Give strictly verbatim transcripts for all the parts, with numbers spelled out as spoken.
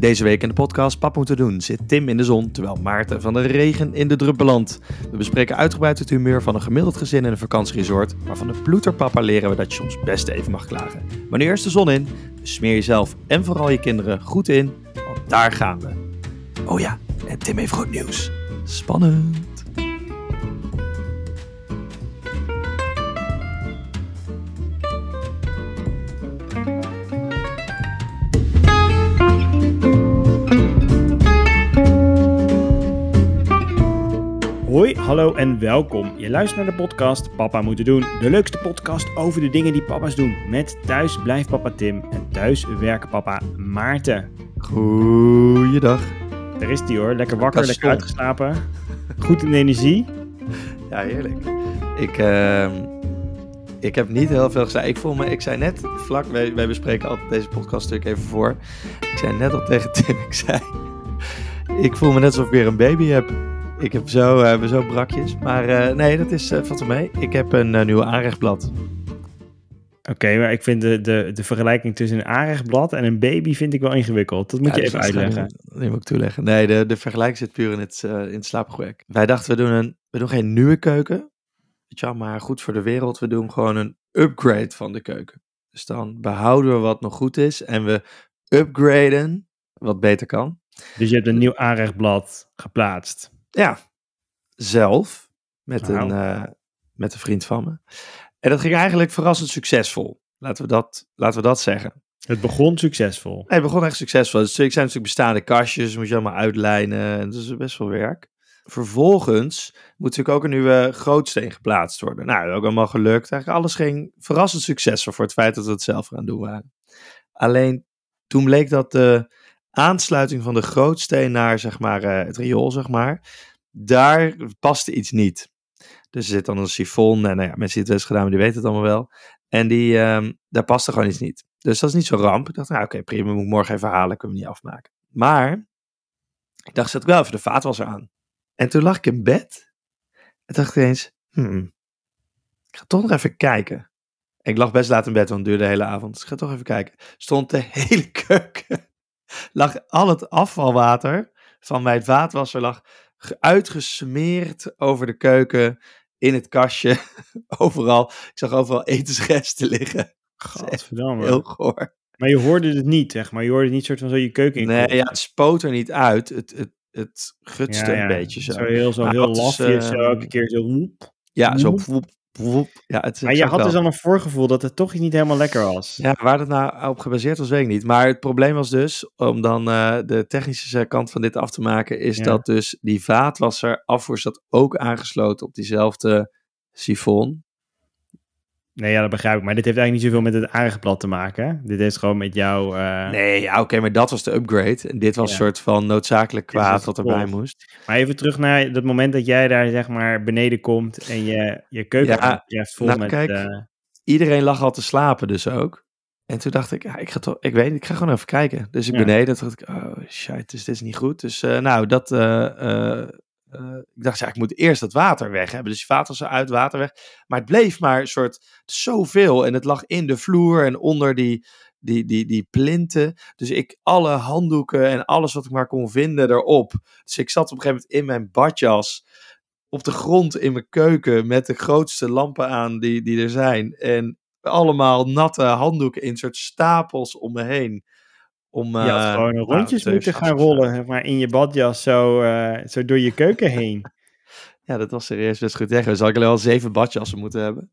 Deze week in de podcast Papa Moet Het Doen zit Tim in de zon, terwijl Maarten van de regen in de drup belandt. We bespreken uitgebreid het humeur van een gemiddeld gezin in een vakantieresort, maar van de ploeterpapa leren we dat je soms best even mag klagen. Maar nu eerst de zon in, smeer jezelf en vooral je kinderen goed in, want daar gaan we. Oh ja, en Tim heeft goed nieuws. Spannend. Hoi, hallo en welkom. Je luistert naar de podcast Papa Moet Het Doen. De leukste podcast over de dingen die papa's doen. Met thuis blijft papa Tim en thuis werkt papa Maarten. Goeiedag. Daar is die hoor. Lekker wakker, lekker uitgeslapen. Goed in de energie. Ja, heerlijk. Ik, uh, ik heb niet heel veel gezegd. Ik voel me, ik zei net vlak, wij, wij bespreken altijd deze podcaststuk even voor. Ik zei net al tegen Tim, ik zei... Ik voel me net alsof ik weer een baby heb. Ik heb zo, uh, zo brakjes. Maar uh, nee, dat is uh, valt er mee. Ik heb een uh, nieuw aanrechtblad. Oké, okay, maar ik vind de, de, de vergelijking tussen een aanrechtblad en een baby vind ik wel ingewikkeld. Dat moet ja, je dus even uitleggen. Dat moet ik toeleggen. Nee, de, de vergelijking zit puur in het, uh, in het slaapgewek. Wij dachten, we doen, een, we doen geen nieuwe keuken. Weet je wel, maar goed voor de wereld. We doen gewoon een upgrade van de keuken. Dus dan behouden we wat nog goed is en we upgraden wat beter kan. Dus je hebt een nieuw aanrechtblad geplaatst. Ja, zelf, met, wow. een, uh, met een vriend van me. En dat ging eigenlijk verrassend succesvol, laten we dat, laten we dat zeggen. Het begon succesvol? Nee, het begon echt succesvol. Dus, ik zijn natuurlijk bestaande kastjes, moet je allemaal uitlijnen, en dat is best wel werk. Vervolgens moet natuurlijk ook een nieuwe grootsteen geplaatst worden. Nou, dat is ook allemaal gelukt. Eigenlijk alles ging verrassend succesvol voor het feit dat we het zelf gaan doen waren. Alleen, toen bleek dat de... aansluiting van de grootsteen naar zeg maar, uh, het riool, zeg maar, daar paste iets niet. Dus er zit dan een sifon en nou ja, mensen die het wel eens gedaan hebben, die weten het allemaal wel. En die, um, daar paste gewoon iets niet. Dus dat is niet zo ramp. Ik dacht, nou oké, okay, prima, moet ik morgen even halen, kunnen we niet afmaken. Maar ik dacht, zet ik wel even de vaatwasser aan. En toen lag ik in bed en dacht ik eens, hmm, ik ga toch nog even kijken. En ik lag best laat in bed, want het duurde de hele avond. Dus ik ga toch even kijken. Stond de hele keuken... lag al het afvalwater van mijn vaatwasser lag uitgesmeerd over de keuken, in het kastje, overal. Ik zag overal etensresten liggen. Godverdamme. Heel goor. Maar je hoorde het niet, zeg maar. Je hoorde het niet soort van zo je keuken in. Nee, ja, het spoot er niet uit. Het, het, het gutste ja, ja. een beetje zo. Zo heel, zo heel lafjes, uh, zo elke keer zo woep. Ja, zo woep. Ja, het maar je had wel. Dus al een voorgevoel dat het toch niet helemaal lekker was. Ja, waar dat nou op gebaseerd was, weet ik niet. Maar het probleem was dus, om dan uh, de technische kant van dit af te maken, is ja. dat dus die vaatwasser afvoer zat ook aangesloten op diezelfde sifon. Nee, ja, dat begrijp ik. Maar dit heeft eigenlijk niet zoveel met het aanrechtblad te maken. Hè? Dit is gewoon met jou... Uh... Nee, ja, oké, okay, maar dat was de upgrade. En dit was ja. een soort van noodzakelijk kwaad wat erbij cool. moest. Maar even terug naar dat moment dat jij daar zeg maar beneden komt en je, je keuken ja, ja, vol nou, met... Kijk, uh... iedereen lag al te slapen dus ook. En toen dacht ik, ja, ik ga toch, ik weet ik ga gewoon even kijken. Dus ik ja. beneden, toen dacht ik, oh shit, dus dit is niet goed. Dus uh, nou, dat... Uh, uh, Uh, ik dacht, ja, ik moet eerst dat water weg hebben. Dus die vaatwasser uit, water weg. Maar het bleef maar een soort zoveel. En het lag in de vloer en onder die, die, die, die plinten. Dus ik alle handdoeken en alles wat ik maar kon vinden erop. Dus ik zat op een gegeven moment in mijn badjas op de grond in mijn keuken met de grootste lampen aan die, die er zijn. En allemaal natte handdoeken in soort stapels om me heen. Om, je had gewoon uh, rondjes nou, moeten gaan rollen, maar in je badjas zo, uh, zo door je keuken heen. Ja, dat was serieus best goed. Echt, we zouden alleen al zeven badjassen moeten hebben.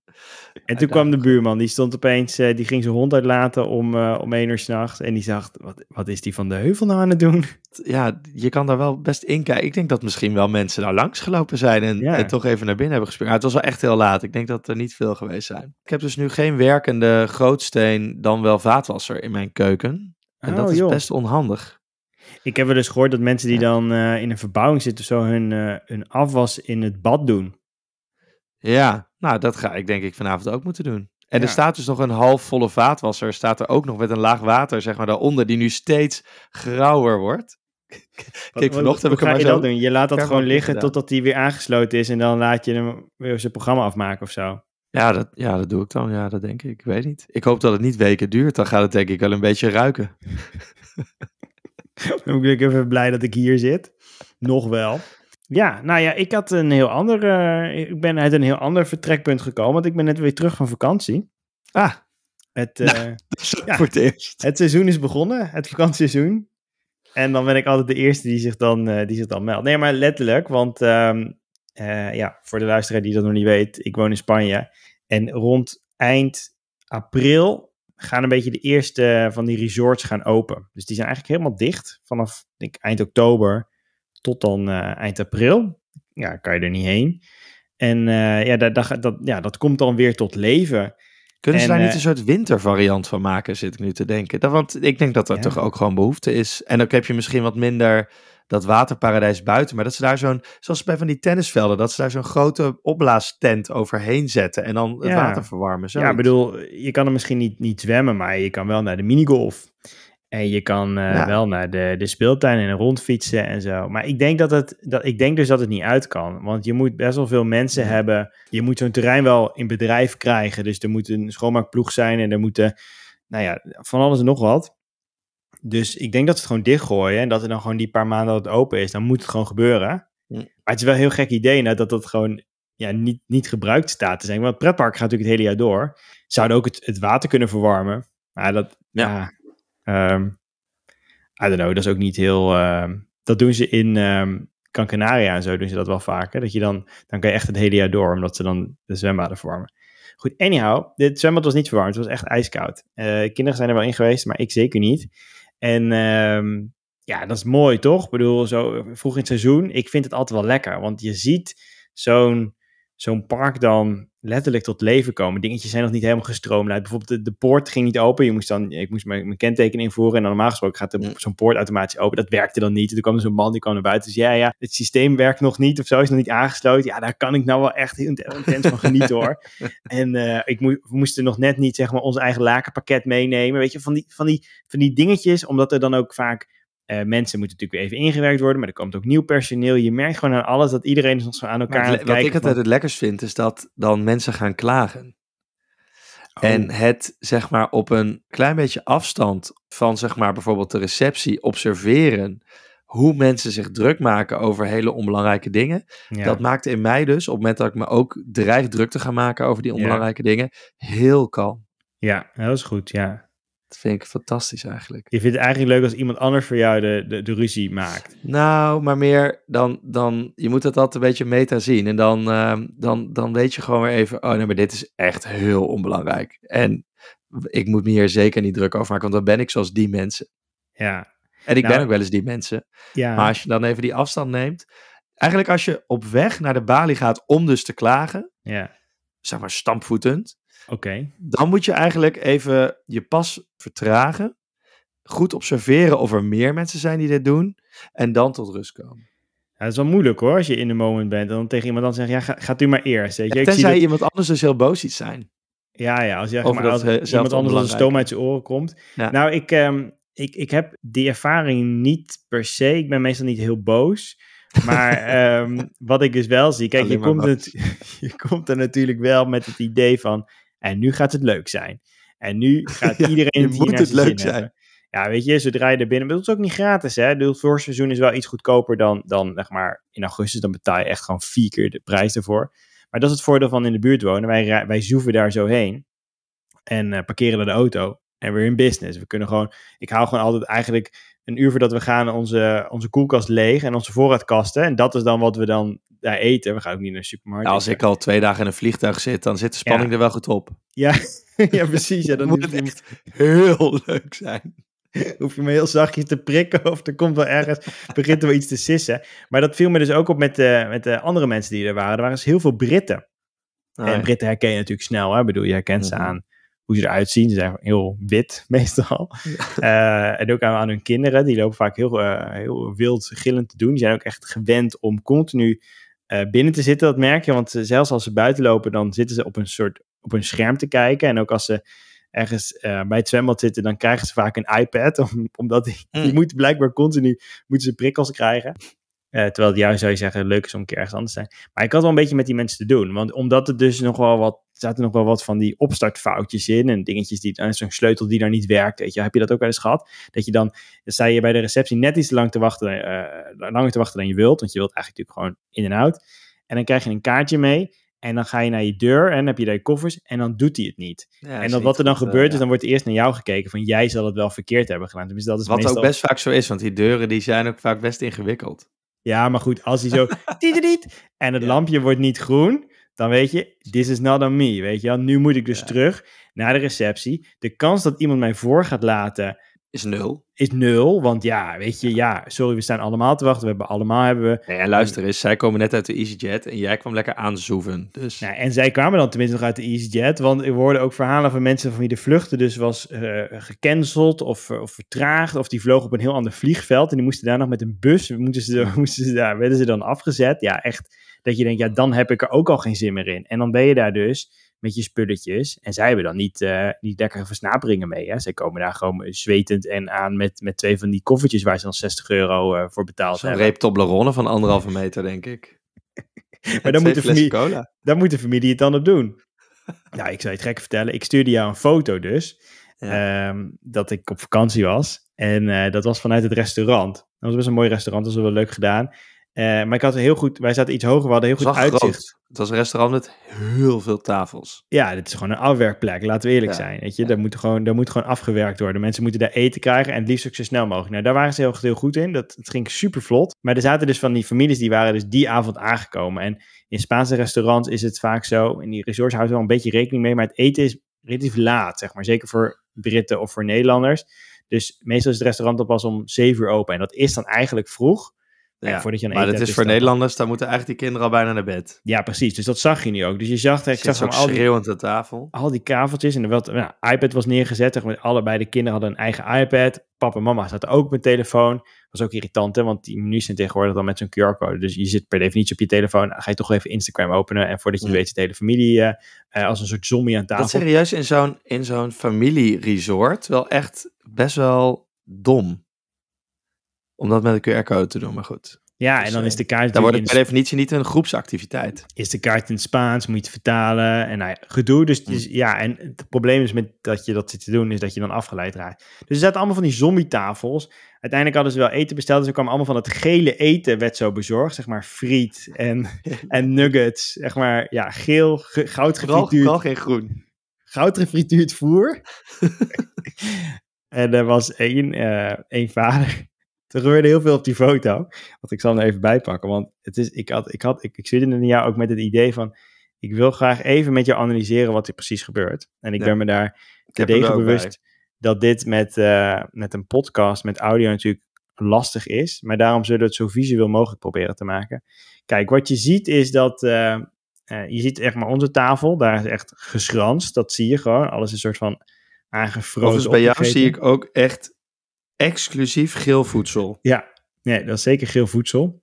En toen kwam de buurman, die stond opeens, uh, die ging zijn hond uitlaten om, uh, om één uur 's nachts. En die zag, wat, wat is die van de heuvel nou aan het doen? Ja, je kan daar wel best in kijken. Ik denk dat misschien wel mensen daar langs gelopen zijn en, ja. en toch even naar binnen hebben gesprongen. Het was wel echt heel laat. Ik denk dat er niet veel geweest zijn. Ik heb dus nu geen werkende grootsteen dan wel vaatwasser in mijn keuken. En oh, dat is joh. best onhandig. Ik heb wel eens gehoord dat mensen die ja. dan uh, in een verbouwing zitten... zo hun, uh, hun afwas in het bad doen. Ja, nou dat ga ik denk ik vanavond ook moeten doen. En ja. er staat dus nog een halfvolle vaatwasser... staat er ook nog met een laag water zeg maar daaronder... die nu steeds grauwer wordt. Kijk, wat, vanochtend wat, heb ik hem maar je zo... Dat doen? Je laat dat gewoon liggen gedaan. Totdat hij weer aangesloten is... en dan laat je hem weer zijn programma afmaken of zo. Ja dat, ja, dat doe ik dan. Ja, dat denk ik. Ik weet niet. Ik hoop dat het niet weken duurt. Dan gaat het denk ik wel een beetje ruiken. Dan ben ik even blij dat ik hier zit. Nog wel. Ja, nou ja, ik had een heel ander. Uh, ik ben uit een heel ander vertrekpunt gekomen. Want ik ben net weer terug van vakantie. Ah, het, uh, nou, ja, voor het eerst. Het seizoen is begonnen, het vakantieseizoen. En dan ben ik altijd de eerste die zich dan, uh, die zich dan meldt. Nee, maar letterlijk, want um, uh, ja, voor de luisteraar die dat nog niet weet, ik woon in Spanje. En rond eind april gaan een beetje de eerste van die resorts gaan open. Dus die zijn eigenlijk helemaal dicht vanaf denk, eind oktober tot dan uh, eind april. Ja, kan je er niet heen. En uh, ja, dat, dat, dat, ja, dat komt dan weer tot leven. Kunnen en, ze daar niet een soort wintervariant van maken, zit ik nu te denken. Dat, want ik denk dat er ja. toch ook gewoon behoefte is. En ook heb je misschien wat minder dat waterparadijs buiten. Maar dat ze daar zo'n, zoals bij van die tennisvelden, dat ze daar zo'n grote opblaastent overheen zetten. En dan het ja. water verwarmen. Zoiets. Ja, ik bedoel, je kan er misschien niet, niet zwemmen, maar je kan wel naar de minigolf. En je kan uh, ja. wel naar de, de speeltuin en rondfietsen en zo. Maar ik denk, dat het, dat, ik denk dus dat het niet uit kan. Want je moet best wel veel mensen ja. hebben. Je moet zo'n terrein wel in bedrijf krijgen. Dus er moet een schoonmaakploeg zijn. En er moeten, nou ja, van alles en nog wat. Dus ik denk dat ze het gewoon dichtgooien. En dat er dan gewoon die paar maanden dat het open is. Dan moet het gewoon gebeuren. Ja. Maar het is wel een heel gek idee nou, dat dat gewoon ja, niet, niet gebruikt staat te zijn. Want het pretpark gaat natuurlijk het hele jaar door. Zouden ook het, het water kunnen verwarmen. Maar dat... Ja. ja Um, I don't know, dat is ook niet heel... Um, dat doen ze in um, Gran Canaria en zo doen ze dat wel vaker. Dat je dan, dan kan je echt het hele jaar door, omdat ze dan de zwembaden verwarmen. Goed, anyhow, dit zwembad was niet verwarmd. Het was echt ijskoud. Uh, kinderen zijn er wel in geweest, maar ik zeker niet. En um, ja, dat is mooi, toch? Ik bedoel, zo vroeg in het seizoen, ik vind het altijd wel lekker. Want je ziet zo'n, zo'n park dan letterlijk tot leven komen. Dingetjes zijn nog niet helemaal gestroomlijnd. Bijvoorbeeld de, de poort ging niet open. Je moest dan, ik moest mijn, mijn kenteken invoeren. En dan normaal gesproken gaat de, zo'n poort automatisch open. Dat werkte dan niet. En toen kwam er zo'n man, die kwam naar buiten. Dus ja, ja, het systeem werkt nog niet of zo. Is nog niet aangesloten. Ja, daar kan ik nou wel echt heel intens van genieten hoor. En uh, ik mo- we moesten nog net niet, zeg maar, ons eigen lakenpakket meenemen. Weet je, van die, van die, van die dingetjes. Omdat er dan ook vaak Uh, mensen moeten natuurlijk weer even ingewerkt worden, maar er komt ook nieuw personeel. Je merkt gewoon aan alles dat iedereen is nog zo aan elkaar aan het kijken. Wat ik altijd het lekkers vind, is dat dan mensen gaan klagen. Oh. En het, zeg maar, op een klein beetje afstand van, zeg maar, bijvoorbeeld de receptie observeren hoe mensen zich druk maken over hele onbelangrijke dingen. Ja. Dat maakt in mij dus, op het moment dat ik me ook dreig druk te gaan maken over die onbelangrijke ja. dingen, heel kalm. Ja, dat is goed, ja. Dat vind ik fantastisch eigenlijk. Je vindt het eigenlijk leuk als iemand anders voor jou de, de, de ruzie maakt. Nou, maar meer dan, dan... Je moet dat altijd een beetje meta zien. En dan, uh, dan, dan weet je gewoon weer even... Oh nee, maar dit is echt heel onbelangrijk. En ik moet me hier zeker niet druk over maken. Want dan ben ik zoals die mensen. Ja. En ik nou, ben ook wel eens die mensen. Ja. Maar als je dan even die afstand neemt... Eigenlijk als je op weg naar de balie gaat om dus te klagen... Ja. Zeg maar stampvoetend... Okay. Dan moet je eigenlijk even je pas vertragen. Goed observeren of er meer mensen zijn die dit doen. En dan tot rust komen. Ja, dat is wel moeilijk hoor, als je in de moment bent. En dan tegen iemand dan zeggen, ja, ga, gaat u maar eerst. Weet je? Ja, tenzij Ik zie iemand dat... anders dus heel boos ziet zijn. Ja, ja, als, je, maar, als iemand anders als een stoom uit zijn oren komt. Ja. Nou, ik, um, ik, ik heb die ervaring niet per se. Ik ben meestal niet heel boos. Maar um, wat ik dus wel zie. Kijk, je komt, het, je komt er natuurlijk wel met het idee van... En nu gaat het leuk zijn. En nu gaat iedereen ja, het hier naar het leuk zijn. Hebben. Ja, weet je, zodra je er binnen... Dat is ook niet gratis, hè. Het voorseizoen is wel iets goedkoper dan, dan, zeg maar, in augustus. Dan betaal je echt gewoon vier keer de prijs ervoor. Maar dat is het voordeel van in de buurt wonen. Wij, wij zoeven daar zo heen. En uh, parkeren dan de auto. En weer in business. We kunnen gewoon... Ik hou gewoon altijd eigenlijk een uur voordat we gaan onze, onze koelkast leeg. En onze voorraadkasten. En dat is dan wat we dan... daar eten. We gaan ook niet naar de supermarkt. Nou, als ik al twee dagen in een vliegtuig zit, dan zit de spanning ja. er wel goed op. Ja, ja precies. Ja, dan moet het echt heel leuk zijn. Hoef je me heel zachtjes te prikken of er komt wel ergens, begint er wel iets te sissen. Maar dat viel me dus ook op met de, met de andere mensen die er waren. Er waren dus heel veel Britten. Ah, ja. En Britten herken je natuurlijk snel. Hè? Ik bedoel, je herkent mm-hmm. ze aan hoe ze eruit zien. Ze zijn heel wit meestal. Ja. Uh, en ook aan, aan hun kinderen. Die lopen vaak heel, uh, heel wild gillend te doen. Die zijn ook echt gewend om continu Uh, binnen te zitten, dat merk je. Want zelfs als ze buiten lopen, dan zitten ze op een soort op een scherm te kijken. En ook als ze ergens uh, bij het zwembad zitten, dan krijgen ze vaak een iPad. Om, omdat die, die moet blijkbaar continu moeten ze prikkels krijgen. Uh, terwijl het juist zou je zeggen, leuk is om een keer ergens anders te zijn. Maar ik had wel een beetje met die mensen te doen. Want omdat er dus nog wel wat, zaten nog wel wat van die opstartfoutjes in. En dingetjes, die uh, zo'n sleutel die daar niet werkt. Weet je, heb je dat ook wel eens gehad? Dat je dan, sta je bij de receptie net iets te lang te wachten, uh, langer te wachten dan je wilt. Want je wilt eigenlijk natuurlijk gewoon in en out. En dan krijg je een kaartje mee. En dan ga je naar je deur en dan heb je daar je koffers en dan doet hij het niet. Ja, en dan wat er dan goed, gebeurt uh, is, dan ja. wordt eerst naar jou gekeken van jij zal het wel verkeerd hebben gedaan. Tenminste, dat is wat meestal ook best vaak zo is, want die deuren die zijn ook vaak best ingewikkeld. Ja, maar goed, als hij zo en het ja. lampje wordt niet groen, dan weet je, this is not on me, weet je wel. Nu moet ik dus ja. terug naar de receptie. De kans dat iemand mij voor gaat laten is nul. Is nul, want ja, weet je, ja, sorry, we staan allemaal te wachten. We hebben allemaal, hebben we... Nee, en luister eens, zij komen net uit de EasyJet en jij kwam lekker aanzoeven, dus... Nou, en zij kwamen dan tenminste nog uit de EasyJet, want we hoorden ook verhalen van mensen van wie de vluchten dus was uh, gecanceld of, of vertraagd, of die vlogen op een heel ander vliegveld en die moesten daar nog met een bus, moesten ze, moesten ze daar, werden ze dan afgezet. Ja, echt, dat je denkt, ja, dan heb ik er ook al geen zin meer in. En dan ben je daar dus... met je spulletjes. En zij hebben dan niet, uh, niet lekkere versnaperingen mee. Hè? Zij komen daar gewoon zwetend en aan met, met twee van die koffertjes waar ze dan zestig euro uh, voor betaald hebben. Zo'n reep Toblerone van anderhalve meter, denk ik. Maar dan moet, de familie, cola. dan moet de familie het dan op doen. Nou, ik zou je het gek vertellen. Ik stuurde jou een foto dus. Ja. Um, dat ik op vakantie was. En uh, dat was vanuit het restaurant. Dat was best een mooi restaurant. Dat was wel leuk gedaan. Uh, maar ik had heel goed, wij zaten iets hoger, we hadden heel goed uitzicht. Groot. Het was een restaurant met heel veel tafels. Ja, dit is gewoon een afwerkplek, laten we eerlijk ja, zijn. Weet je? Ja. Daar, moet gewoon, daar moet gewoon afgewerkt worden. Mensen moeten daar eten krijgen en het liefst ook zo snel mogelijk. Nou, daar waren ze heel, heel goed in, dat het ging super vlot. Maar er zaten dus van die families, die waren dus die avond aangekomen. En in Spaanse restaurants is het vaak zo, en die resorts houden wel een beetje rekening mee, maar het eten is relatief laat, zeg maar. Zeker voor Britten of voor Nederlanders. Dus meestal is het restaurant al pas om zeven uur open. En dat is dan eigenlijk vroeg. Ja, je maar dat is dus voor dan... Nederlanders, daar moeten eigenlijk die kinderen al bijna naar bed. Ja, precies. Dus dat zag je nu ook. Dus je zag, ik zag al schreeuwend die, aan tafel. Al die kaveltjes. En wat, nou, iPad was neergezet. Met allebei de kinderen hadden een eigen iPad. Papa en mama zaten ook op een telefoon. Dat was ook irritant, hè? Want die menus zijn tegenwoordig dan met zo'n Q R-code. Dus je zit per definitie op je telefoon. Dan ga je toch even Instagram openen. En voordat je ja. weet, zit de hele familie uh, als een soort zombie aan tafel. Dat serieus in zo'n, in zo'n familieresort wel echt best wel dom. Om dat met een Q R-code te doen, maar goed. Ja, dus, en dan is de kaart... Dan wordt het per definitie niet een groepsactiviteit. Is de kaart in het Spaans, moet je het vertalen en nou ja, gedoe. Dus, mm. dus ja, en het probleem is met dat je dat zit te doen, is dat je dan afgeleid raakt. Dus er zaten allemaal van die zombietafels. Uiteindelijk hadden ze wel eten besteld, dus er kwam allemaal van het gele eten werd zo bezorgd. Zeg maar friet en, en nuggets, zeg maar, ja, geel, ge, goud gefrituurd. Vooral geen groen. Goud gefrituurd voer. En er was één, uh, één vader... Er gebeurde heel veel op die foto, want ik zal hem er even bijpakken, want het is, ik had, ik had, ik, ik stuurde jou ook met het idee van, ik wil graag even met jou analyseren wat er precies gebeurt. En ik ja, ben me daar terdege bewust dat dit met, uh, met een podcast, met audio natuurlijk lastig is, maar daarom zullen we het zo visueel mogelijk proberen te maken. Kijk, wat je ziet is dat, uh, uh, je ziet echt maar onze tafel, daar is echt geschranst, dat zie je gewoon, alles is een soort van aangevrozen. Overigens bij jou zie ik ook echt... exclusief geel voedsel. Ja, nee, dat is zeker geel voedsel.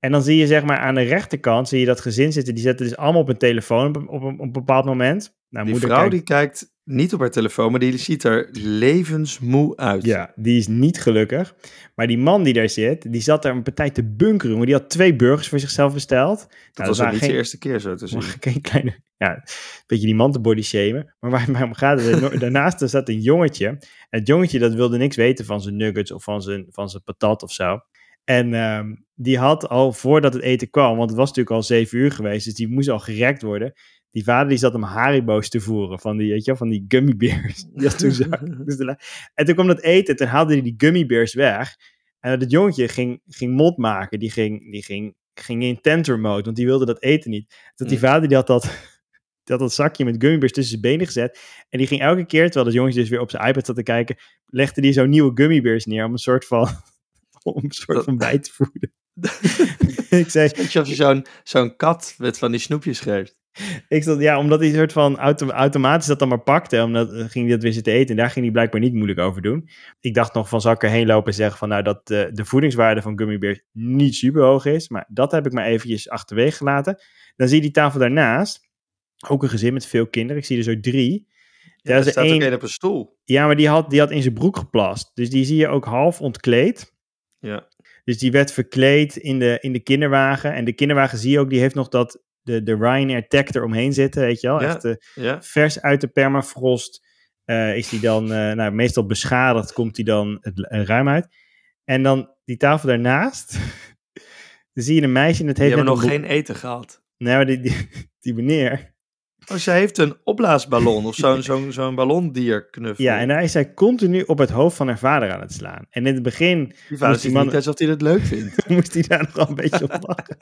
En dan zie je zeg maar aan de rechterkant... zie je dat gezin zitten. Die zetten dus allemaal op een telefoon op, op, op een bepaald moment. Nou, die vrouw kijkt... die kijkt niet op haar telefoon... maar die ziet er levensmoe uit. Ja, die is niet gelukkig. Maar die man die daar zit... die zat daar een partij te bunkeren. Maar die had twee burgers voor zichzelf besteld. Dat nou, was dat ook niet geen... de eerste keer zo te zien. Geen kleine... Ja, een beetje die man te body shamen. Maar waar het mij om gaat... is, daarnaast er zat een jongetje. En het jongetje dat wilde niks weten van zijn nuggets... of van zijn, van zijn patat of zo... En uh, die had al voordat het eten kwam, want het was natuurlijk al zeven uur geweest, dus die moest al gerekt worden. Die vader die zat hem Haribo's te voeren, van die, weet je, van die gummy bears. Die had toen zo, en toen kwam dat eten, toen haalde hij die gummy bears weg. En dat jongetje ging, ging mot maken, die ging, die ging, ging in tenter mode, want die wilde dat eten niet. Dat die vader die had dat... dat dat zakje met gummibears tussen zijn benen gezet. En die ging elke keer, terwijl dat jongetje dus weer op zijn iPad zat te kijken, legde die zo nieuwe gummibears neer om een soort van... om een soort dat, van bij te voeden. Ik zei... Het is alsof je zo'n, zo'n kat met van die snoepjes geeft. Ik stond, ja, omdat hij soort van auto, automatisch dat dan maar pakte. Omdat uh, ging hij dat weer zitten eten. En daar ging hij blijkbaar niet moeilijk over doen. Ik dacht nog van, zal ik erheen lopen en zeggen van... nou, dat uh, de voedingswaarde van gummibeers niet super hoog is. Maar dat heb ik maar eventjes achterwege gelaten. Dan zie je die tafel daarnaast. Ook een gezin met veel kinderen. Ik zie er zo drie... Ja, daar staat er één op een stoel. Ja, maar die had, die had in zijn broek geplast. Dus die zie je ook half ontkleed... Ja. Dus die werd verkleed in de, in de kinderwagen. En de kinderwagen zie je ook, die heeft nog dat de, de Ryanair tag eromheen zitten, weet je wel. Ja, echt uh, ja. Vers uit de permafrost uh, is die dan, uh, nou, meestal beschadigd, komt die dan het uh, ruim uit. En dan die tafel daarnaast, dan zie je een meisje en het heeft... Die hebben nog bo- geen eten gehad. Nee, maar die, die, die meneer... Oh, zij heeft een opblaasballon of zo'n, zo'n, zo'n ballondierknuffel. Ja, en daar is zij continu op het hoofd van haar vader aan het slaan. En in het begin... Die vader ziet niet alsof hij dat leuk vindt. Moest hij daar nog wel een beetje op lachen.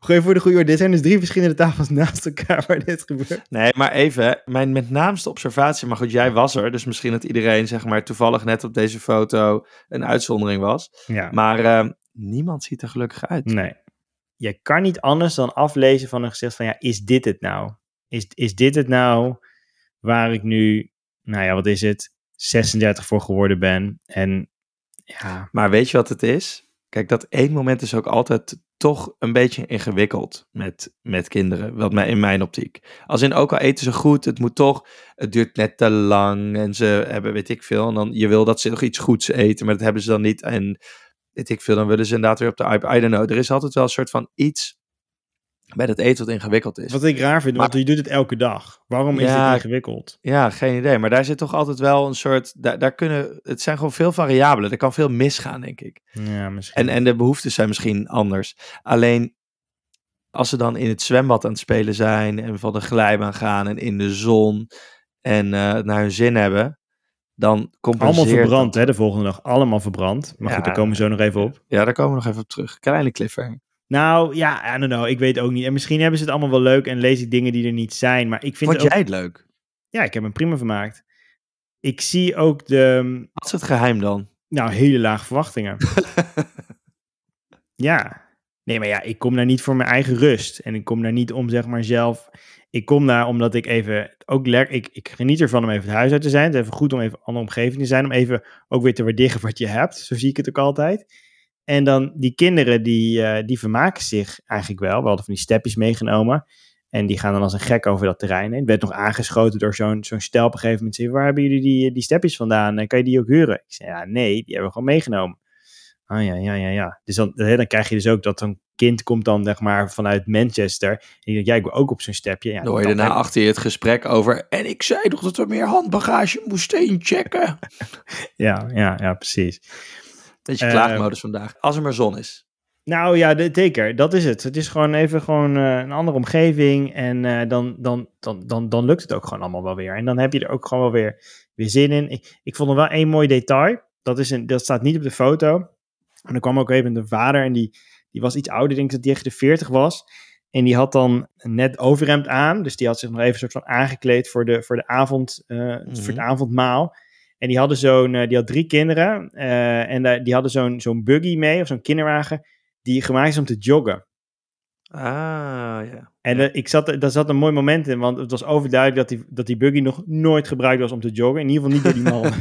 Gewoon voor de goede orde. Dit zijn dus drie verschillende tafels naast elkaar waar dit gebeurt. Nee, maar even. Mijn met naamste observatie, maar goed, jij was er. Dus misschien dat iedereen, zeg maar, toevallig net op deze foto een uitzondering was. Ja. Maar uh, niemand ziet er gelukkig uit. Nee. Je kan niet anders dan aflezen van een gezicht van, ja, is dit het nou? Is, is dit het nou waar ik nu, nou ja, wat is het, zesendertig voor geworden ben? En ja. Maar weet je wat het is? Kijk, dat één moment is ook altijd toch een beetje ingewikkeld met, met kinderen, wat mij in mijn optiek. Als in, ook al eten ze goed, het moet toch, het duurt net te lang en ze hebben, weet ik veel, en dan je wil dat ze nog iets goeds eten, maar dat hebben ze dan niet. En weet ik veel, dan willen ze inderdaad weer op de iPad. I don't know, er is altijd wel een soort van iets bij dat eten wat ingewikkeld is. Wat ik raar vind, maar, want je doet het elke dag. Waarom is ja, dit ingewikkeld? Ja, geen idee. Maar daar zit toch altijd wel een soort... Daar, daar kunnen, het zijn gewoon veel variabelen. Er kan veel misgaan, denk ik. Ja, misschien. En, en de behoeftes zijn misschien anders. Alleen, als ze dan in het zwembad aan het spelen zijn... en van de glijbaan gaan en in de zon... en uh, naar hun zin hebben... dan compenseert... Allemaal verbrand, dat... hè, de volgende dag. Allemaal verbrand. Maar ja, goed, daar komen we zo nog even op. Ja, daar komen we nog even op terug. Kleine cliffhanger. Nou, ja, I don't know. Ik weet ook niet. En misschien hebben ze het allemaal wel leuk en lees ik dingen die er niet zijn. Maar ik vind Vond het ook... jij het leuk? Ja, ik heb hem prima vermaakt. Ik zie ook de... Wat is het geheim dan? Nou, hele lage verwachtingen. Ja. Nee, maar ja, ik kom daar niet voor mijn eigen rust. En ik kom daar niet om, zeg maar, zelf... Ik kom daar omdat ik even... ook le- ik, ik geniet ervan om even het huis uit te zijn. Het is even goed om even een andere omgeving te zijn. Om even ook weer te waarderen wat je hebt. Zo zie ik het ook altijd. En dan die kinderen, die, uh, die vermaken zich eigenlijk wel. We hadden van die stepjes meegenomen. En die gaan dan als een gek over dat terrein heen. Werd nog aangeschoten door zo'n, zo'n stel op een gegeven moment. Zei, waar hebben jullie die, die stepjes vandaan? En kan je die ook huren? Ik zei, ja, nee, die hebben we gewoon meegenomen. Ah, ja, ja, ja, ja. Dus dan, dan krijg je dus ook dat zo'n kind komt dan, zeg maar, vanuit Manchester. En die denkt, ja, ik wil ook op zo'n stepje. Ja, dan hoor je daarna heb... achter je het gesprek over... En ik zei toch dat we meer handbagage moesten inchecken. ja, ja, ja, precies. Beetje klaagmodus uh, vandaag. Als er maar zon is. Nou ja, zeker. Dat is het. Het is gewoon even gewoon, uh, een andere omgeving. En uh, dan, dan, dan, dan, dan lukt het ook gewoon allemaal wel weer. En dan heb je er ook gewoon wel weer, weer zin in. Ik, ik vond er wel één mooi detail. Dat, is een, dat staat niet op de foto. En er kwam ook even een vader. En die, die was iets ouder. Ik denk dat die echt de veertig was. En die had dan net overhemd aan. Dus die had zich nog even soort van aangekleed voor, de, voor, de avond, uh, mm-hmm. voor het avondmaal. En die hadden zo'n, die had drie kinderen uh, en die hadden zo'n, zo'n buggy mee of zo'n kinderwagen die gemaakt is om te joggen. Ah, ja. En uh, ik zat, daar zat een mooi moment in, want het was overduidelijk dat die, dat die buggy nog nooit gebruikt was om te joggen. In ieder geval niet door die man.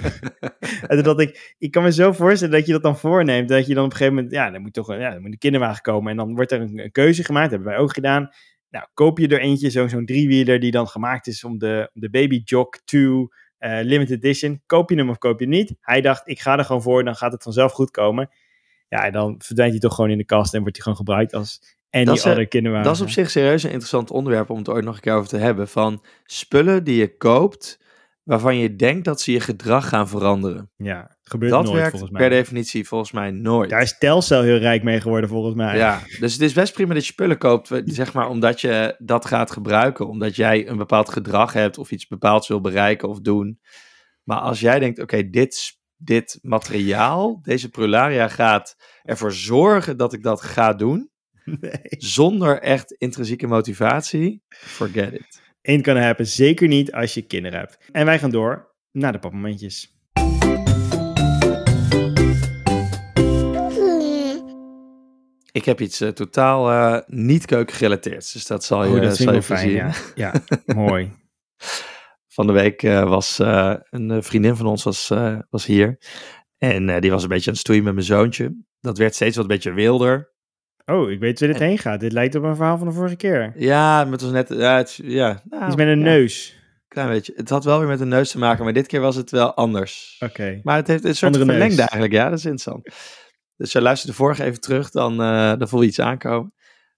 En dat ik, ik kan me zo voorstellen dat je dat dan voorneemt, dat je dan op een gegeven moment, ja, dan moet toch, ja, dan moet de kinderwagen komen en dan wordt er een, een keuze gemaakt. Dat hebben wij ook gedaan. Nou, koop je er eentje, zo, zo'n driewieler die dan gemaakt is om de, de baby jog to... Uh, limited edition, koop je hem of koop je hem niet? Hij dacht, ik ga er gewoon voor, dan gaat het vanzelf goed komen. Ja, en dan verdwijnt hij toch gewoon in de kast en wordt hij gewoon gebruikt als en die andere kinderwagen. Dat is op zich serieus een interessant onderwerp om het ooit nog een keer over te hebben, van spullen die je koopt, waarvan je denkt dat ze je gedrag gaan veranderen. Ja, gebeurt dat nooit, volgens mij. Dat werkt per definitie volgens mij nooit. Daar is Telcel heel rijk mee geworden, volgens mij. Ja, dus het is best prima dat je spullen koopt, zeg maar, omdat je dat gaat gebruiken. Omdat jij een bepaald gedrag hebt of iets bepaalds wil bereiken of doen. Maar als jij denkt, oké, okay, dit, dit materiaal, deze prularia gaat ervoor zorgen dat ik dat ga doen. Nee. Zonder echt intrinsieke motivatie, forget it. Eén kan happen, zeker niet als je kinderen hebt. En wij gaan door naar de papmomentjes. Ik heb iets uh, totaal uh, niet keukengerelateerds, dus dat zal je, oh, dat zal je fijn, zien. Ja, ja. Mooi. Van de week uh, was uh, een vriendin van ons was, uh, was hier. En uh, die was een beetje aan het stoeien met mijn zoontje. Dat werd steeds wat een beetje wilder. Oh, ik weet waar dit en... heen gaat. Dit lijkt op een verhaal van de vorige keer. Ja, maar het was net... Ja, het, ja, nou, iets met een ja, neus. Klein beetje. Het had wel weer met een neus te maken, maar dit keer was het wel anders. Oké. Okay. Maar het heeft een soort verlengde eigenlijk. Ja, dat is interessant. Dus luister de vorige even terug, dan, uh, dan voel je iets aankomen.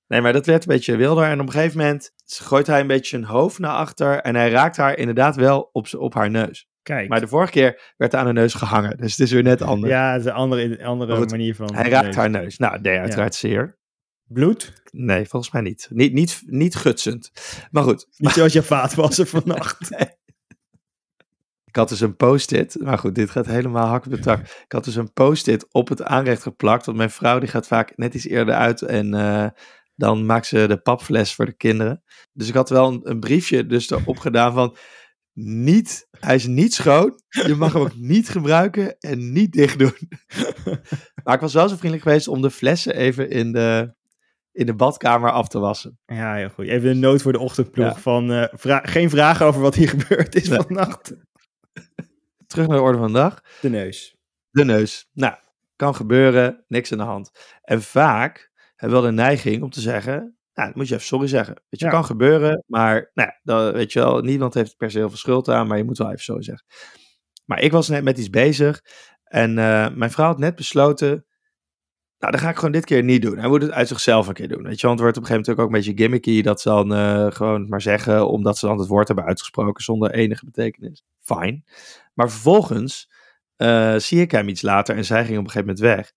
Nee, maar dat werd een beetje wilder. En op een gegeven moment gooit hij een beetje zijn hoofd naar achter. En hij raakt haar inderdaad wel op, op haar neus. Kijk. Maar de vorige keer werd hij aan haar neus gehangen. Dus het is weer net anders. Ja, het is een andere, andere goed, manier van... Hij raakt haar neus. Nou, nee, uiteraard ja. zeer. Bloed? Nee, volgens mij niet. Niet, niet, niet gutsend. Maar goed. Niet zoals je vaat was er vannacht. Nee. Ik had dus een post-it, maar goed, dit gaat helemaal hak op de tak. Ik had dus een post-it op het aanrecht geplakt, want mijn vrouw die gaat vaak net iets eerder uit en uh, dan maakt ze de papfles voor de kinderen. Dus ik had wel een, een briefje dus erop gedaan van, niet, hij is niet schoon, je mag hem ook niet gebruiken en niet dicht doen. Maar ik was wel zo vriendelijk geweest om de flessen even in de... in de badkamer af te wassen. Ja, heel goed. Even een noot voor de ochtendploeg ja. van... Uh, vra- geen vragen over wat hier gebeurd is nee. vannacht. Terug naar de orde van de dag. De neus. De neus. Nou, kan gebeuren, niks aan de hand. En vaak hebben we wel de neiging om te zeggen... Nou, moet je even sorry zeggen. Weet je, ja. kan gebeuren, maar... Nou, dat, weet je wel, niemand heeft per se heel veel schuld aan... maar je moet wel even sorry zeggen. Maar ik was net met iets bezig... en uh, mijn vrouw had net besloten... Nou, dat ga ik gewoon dit keer niet doen. Hij moet het uit zichzelf een keer doen. Weet je, want het wordt op een gegeven moment ook een beetje gimmicky... dat ze dan uh, gewoon maar zeggen... omdat ze dan het woord hebben uitgesproken... zonder enige betekenis. Fine. Maar vervolgens uh, zie ik hem iets later... en zij ging op een gegeven moment weg.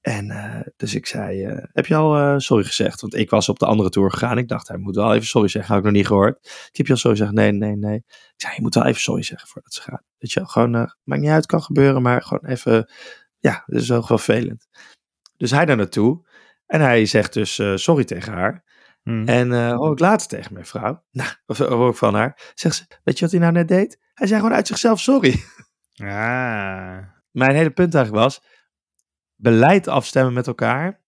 En uh, dus ik zei... Uh, heb je al uh, sorry gezegd? Want ik was op de andere tour gegaan. Ik dacht, hij moet wel even sorry zeggen. Had ik nog niet gehoord. Ik heb je al sorry gezegd? Nee, nee, nee. Ik zei, je moet wel even sorry zeggen voordat ze gaat. Weet je, gewoon... Uh, maakt niet uit, kan gebeuren, maar gewoon even... Ja, dat is ook wel vervelend. Dus hij daar naartoe. En hij zegt dus uh, sorry tegen haar. Hmm. En uh, hoor ik later tegen mijn vrouw. Nou, of hoor ik van haar. Zegt ze, weet je wat hij nou net deed? Hij zei gewoon uit zichzelf sorry. Ah. Mijn hele punt eigenlijk was... beleid afstemmen met elkaar...